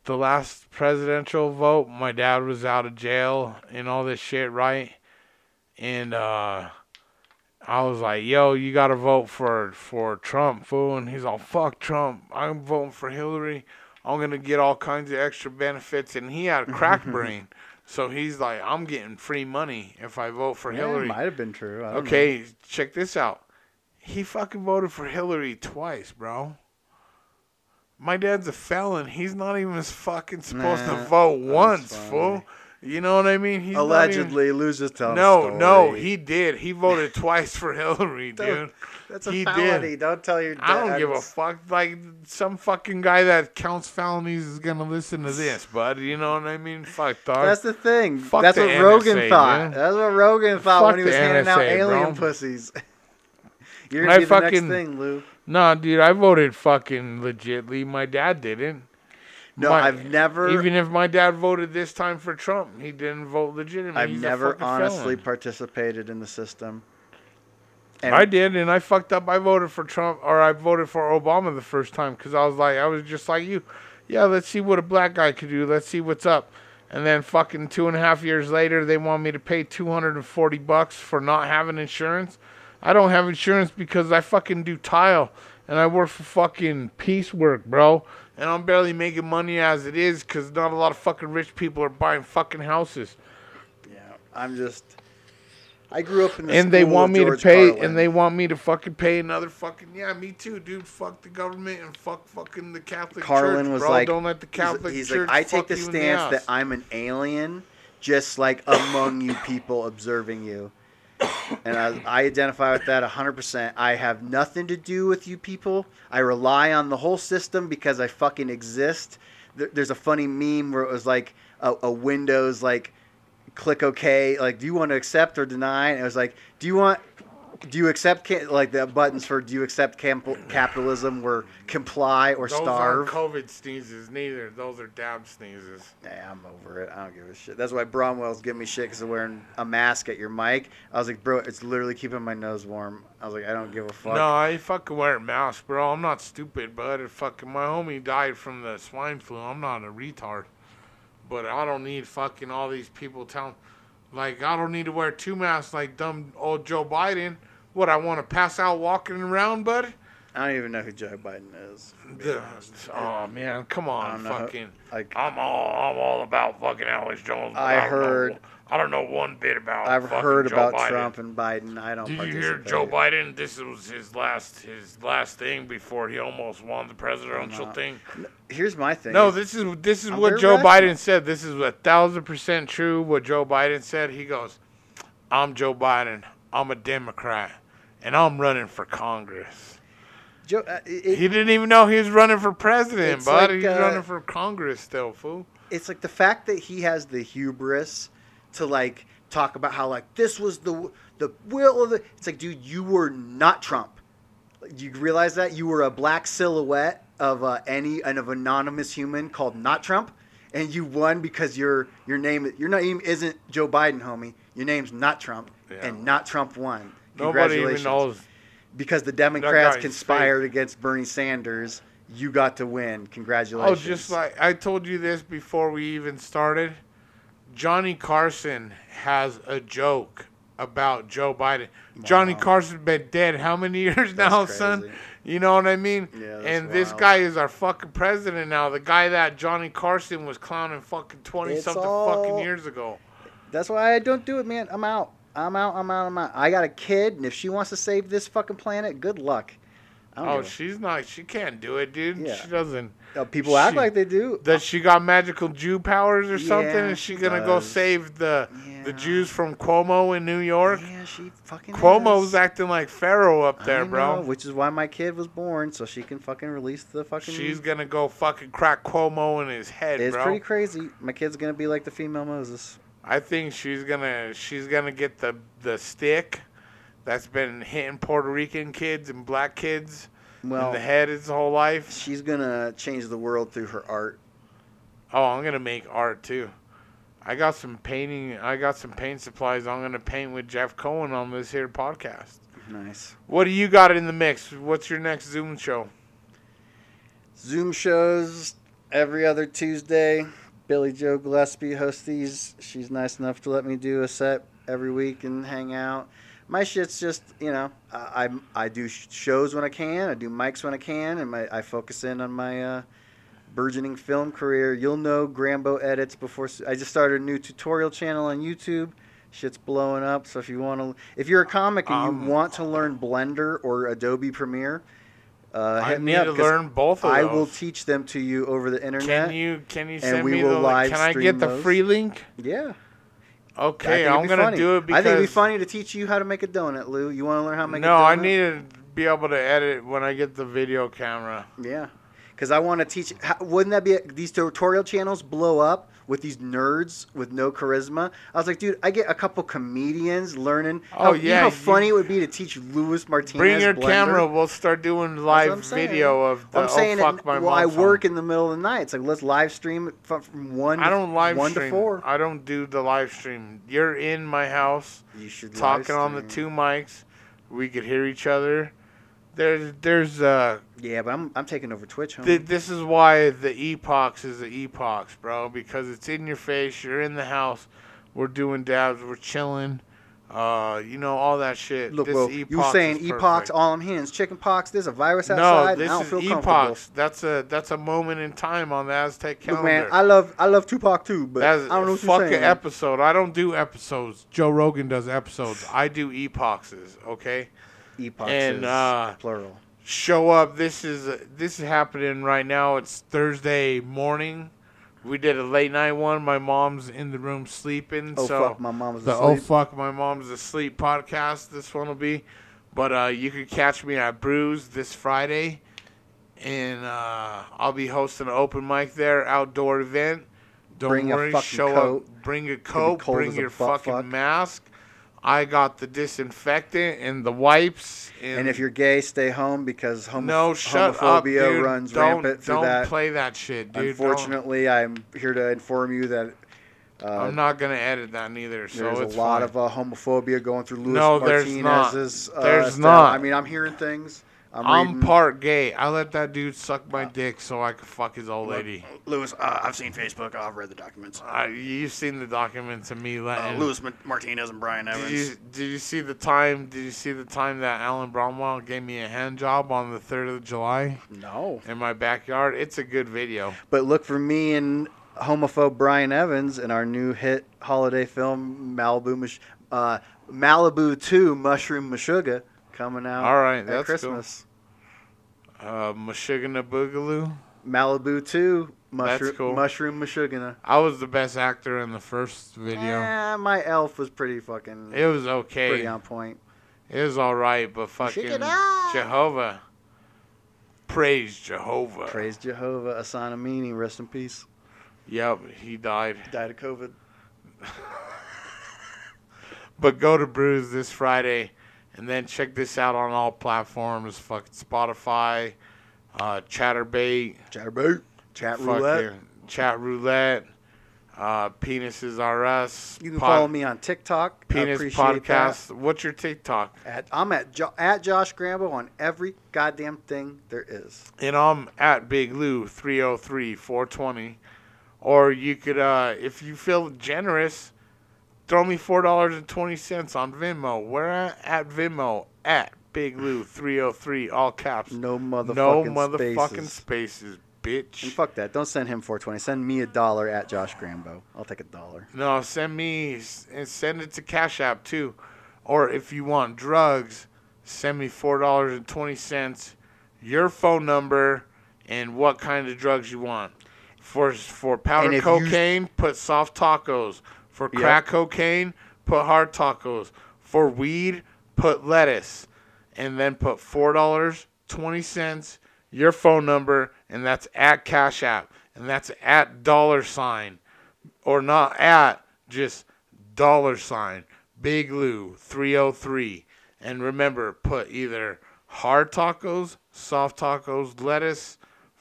the last presidential vote, my dad was out of jail and all this shit, right? And I was like, yo, you got to vote for Trump, fool. And he's all, fuck Trump. I'm voting for Hillary. I'm going to get all kinds of extra benefits. And he had a crack brain. So he's like, I'm getting free money if I vote for Hillary. That might have been true. I don't know. Check this out. He fucking voted for Hillary twice, bro. My dad's a felon. He's not even fucking supposed to vote once, fool. You know what I mean? He's allegedly loses telling story. No, he did. He voted twice for Hillary, dude. That's a felony. Don't tell your dad. I don't give a fuck. Like, some fucking guy that counts felonies is going to listen to this, bud. You know what I mean? Fuck, dog. That's the thing. Fuck that's what Rogan thought. That's what Rogan thought when he was handing out alien pussies. You're going to be the next thing, Lou. No, dude, I voted fucking legitly. My dad didn't. No, I've never... Even if my dad voted this time for Trump, he didn't vote legitimately. I've never honestly participated in the system. And I did, and I fucked up. I voted for Trump, or I voted for Obama the first time, because I was just like you. Yeah, let's see what a black guy could do. Let's see what's up. And then fucking 2.5 years later, they want me to pay $240 for not having insurance. I don't have insurance because I fucking do tile and I work for fucking piecework, bro. And I'm barely making money as it is because not a lot of fucking rich people are buying fucking houses. Yeah, I grew up in the and they want me to pay, Carlin. And they want me to fucking pay another fucking... Yeah, me too, dude. Fuck the government and fuck fucking the Catholic Carlin Church, was bro. Like, don't let the Catholic he's Church like, I take the stance that I'm an alien just like among you people observing you. And I identify with that 100%. I have nothing to do with you people. I rely on the whole system because I fucking exist. There's a funny meme where it was like a Windows, like, click OK. Like, do you want to accept or deny? And it was like, do you accept, like, the buttons for do you accept capitalism were comply or starve? Those aren't COVID sneezes, neither. Those are dab sneezes. Nah, I'm over it. I don't give a shit. That's why Bromwell's giving me shit because I'm wearing a mask at your mic. I was like, bro, it's literally keeping my nose warm. I was like, I don't give a fuck. No, I fucking wear a mask, bro. I'm not stupid, bud. Fucking my homie died from the swine flu. I'm not a retard. But I don't need fucking all these people telling... Like, I don't need to wear two masks like dumb old Joe Biden. What, I want to pass out walking around, buddy? I don't even know who Joe Biden is. Oh, man, come on, fucking. I'm all about fucking Alex Jones. I don't know one bit about I've heard Joe about Biden. Trump and Biden. I don't Did you hear Joe Biden? This was his last thing before he almost won the presidential thing. Here's my thing. No, this is what Joe Biden said. This is 1,000% true what Joe Biden said. He goes, I'm Joe Biden. I'm a Democrat. And I'm running for Congress. Joe, he didn't even know he was running for president, bud. Like, he's running for Congress still, fool. It's like the fact that he has the hubris to, like, talk about how, like, this was the will of the... It's like, dude, you were not Trump. You realize that? You were a black silhouette of an anonymous human called not Trump, and you won because your name isn't Joe Biden, homie. Your name's not Trump, and not Trump won. Congratulations. Nobody even knows. Because the Democrats conspired against Bernie Sanders. you got to win. Congratulations. Oh, just like I told you this before we even started. Johnny Carson has a joke about Joe Biden. Wow. Johnny Carson been dead how many years now, son? You know what I mean? Yeah, and wild. This guy is our fucking president now. The guy that Johnny Carson was clowning fucking 20-something fucking years ago. That's why I don't do it, man. I'm out. I got a kid, and if she wants to save this fucking planet, good luck. She can't do it, dude. Yeah. She doesn't. People act like they do. That she got magical Jew powers or something, and she's going to go save the Jews from Cuomo in New York? Yeah, she fucking Cuomo's acting like Pharaoh up there, bro. Which is why my kid was born, so she can fucking release the fucking... She's going to go fucking crack Cuomo in his head, bro. It's pretty crazy. My kid's going to be like the female Moses. I think she's gonna get the stick that's been hitting Puerto Rican kids and black kids in the head its whole life. She's gonna change the world through her art. Oh, I'm gonna make art too. I got some paint supplies. I'm gonna paint with Jeff Cohen on this here podcast. Nice. What do you got in the mix? What's your next Zoom show? Zoom shows every other Tuesday. Billy Joe Gillespie hosts these. She's nice enough to let me do a set every week and hang out. My shit's just, I do shows when I can. I do mics when I can. And I focus in on my burgeoning film career. You'll know Grambo Edits before. I just started a new tutorial channel on YouTube. Shit's blowing up. So if you're a comic and you want to learn Blender or Adobe Premiere, hit me up, 'cause I need to learn both of those. I will teach them to you over the internet. Can you send me the link? Can I get the free link? Yeah. Okay, I'm going to do it because... I think it'd be funny to teach you how to make a donut, Lou. You want to learn how to make a donut? No, I need to be able to edit when I get the video camera. Yeah, because I want to teach... Wouldn't that be... These tutorial channels blow up with these nerds with no charisma. I was like, dude, I get a couple comedians learning. How funny it would be to teach Luis Martinez. Bring your Blender. Camera. We'll start doing live video of the I work in the middle of the night. It's like, let's live stream from 1 to 4. I don't do the live stream. You're in my house. You should talking on the two mics. We could hear each other. But I'm taking over Twitch, homie. This is why the epox is the epox, bro, because it's in your face. You're in the house. We're doing dabs. We're chilling. All that shit. Look, bro, you saying epox, all I'm hearing is chicken pox. There's a virus outside. No, this is epox. That's a moment in time on the Aztec calendar. Look, man, I love Tupac too, but I don't know what you're saying. Fuck an episode. I don't do episodes. Joe Rogan does episodes. I do epoxes. Okay. Epochs and plural. Show up. This is happening right now. It's Thursday morning. We did a late night one. My mom's in the room sleeping. Oh fuck, my mom's asleep podcast. This one will be, but you can catch me at Brews this Friday, and I'll be hosting an open mic there, outdoor event. Don't worry. Show coat. Up. Bring a coat. Bring your fucking mask. I got the disinfectant and the wipes. And if you're gay, stay home because homophobia runs rampant through that. Don't play that shit, dude. Unfortunately, I'm here to inform you that... I'm not going to edit that neither, so it's There's a lot of homophobia going through Luis Martinez's... No, there's not. I mean, I'm hearing things. I'm part gay. I let that dude suck my dick so I could fuck his old lady. Louis, I've seen Facebook. I've read the documents. You've seen the documents of me letting Luis Martinez and Brian Evans. Did you see the time? Did you see the time that Alan Bromwell gave me a hand job on the 3rd of July? No. In my backyard, it's a good video. But look for me and homophobe Brian Evans in our new hit holiday film Malibu 2 Mushroom Meshuggah. Coming out all right, at that's Christmas. Cool. Meshuggah Boogaloo. Malibu 2. That's cool. Mushroom Meshuggah. I was the best actor in the first video. Yeah, my elf was pretty fucking... It was okay. Pretty on point. It was all right, but fucking Jehovah. Praise Jehovah. Praise Jehovah. Asana Meaning, rest in peace. Yep, he died. Died of COVID. But go to Brews this Friday. And then check this out on all platforms. Fucking Spotify, Chatterbait. Chat Roulette. Penises R Us. You can follow me on TikTok. Penis Podcast. That. What's your TikTok? I'm at Josh Grambo on every goddamn thing there is. And I'm at Big Lou 303-420. Or you could, if you feel generous, throw me $4.20 on Venmo. Where at Venmo? At Big Lou 303, all caps. No motherfucking spaces. Bitch. And fuck that. Don't send him $4.20. Send me $1 at Josh Grambo. I'll take $1. No, send me and send it to Cash App too. Or if you want drugs, send me $4.20, your phone number, and what kind of drugs you want. For powder cocaine, put soft tacos. For crack cocaine, put hard tacos. For weed, put lettuce. And then put $4.20. Your phone number, and that's at Cash App, and that's at $ or not at, just $. Big Lou 303, and remember, put either hard tacos, soft tacos, lettuce,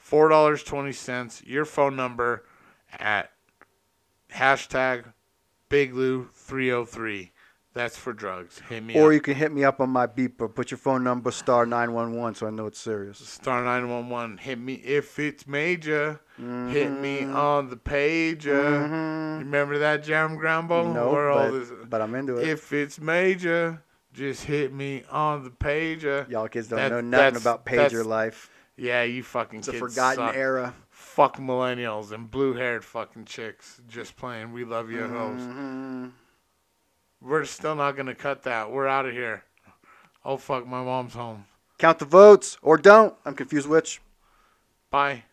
$4.20. Your phone number at hashtag Big Lou 303. That's for drugs. Hit me up. Or you can hit me up on my beeper. Put your phone number *911 so I know it's serious. *911. Hit me if it's major. Mm-hmm. Hit me on the page. Mm-hmm. Remember that jam, Grambo? No, but I'm into it. If it's major, just hit me on the pager. Y'all kids don't know nothing about pager life. Yeah, you fucking kids. It's a forgotten era. Fuck millennials and blue-haired fucking chicks. Just playing. We love you, hoes. We're still not going to cut that. We're out of here. Oh, fuck. My mom's home. Count the votes or don't. I'm confused which. Bye.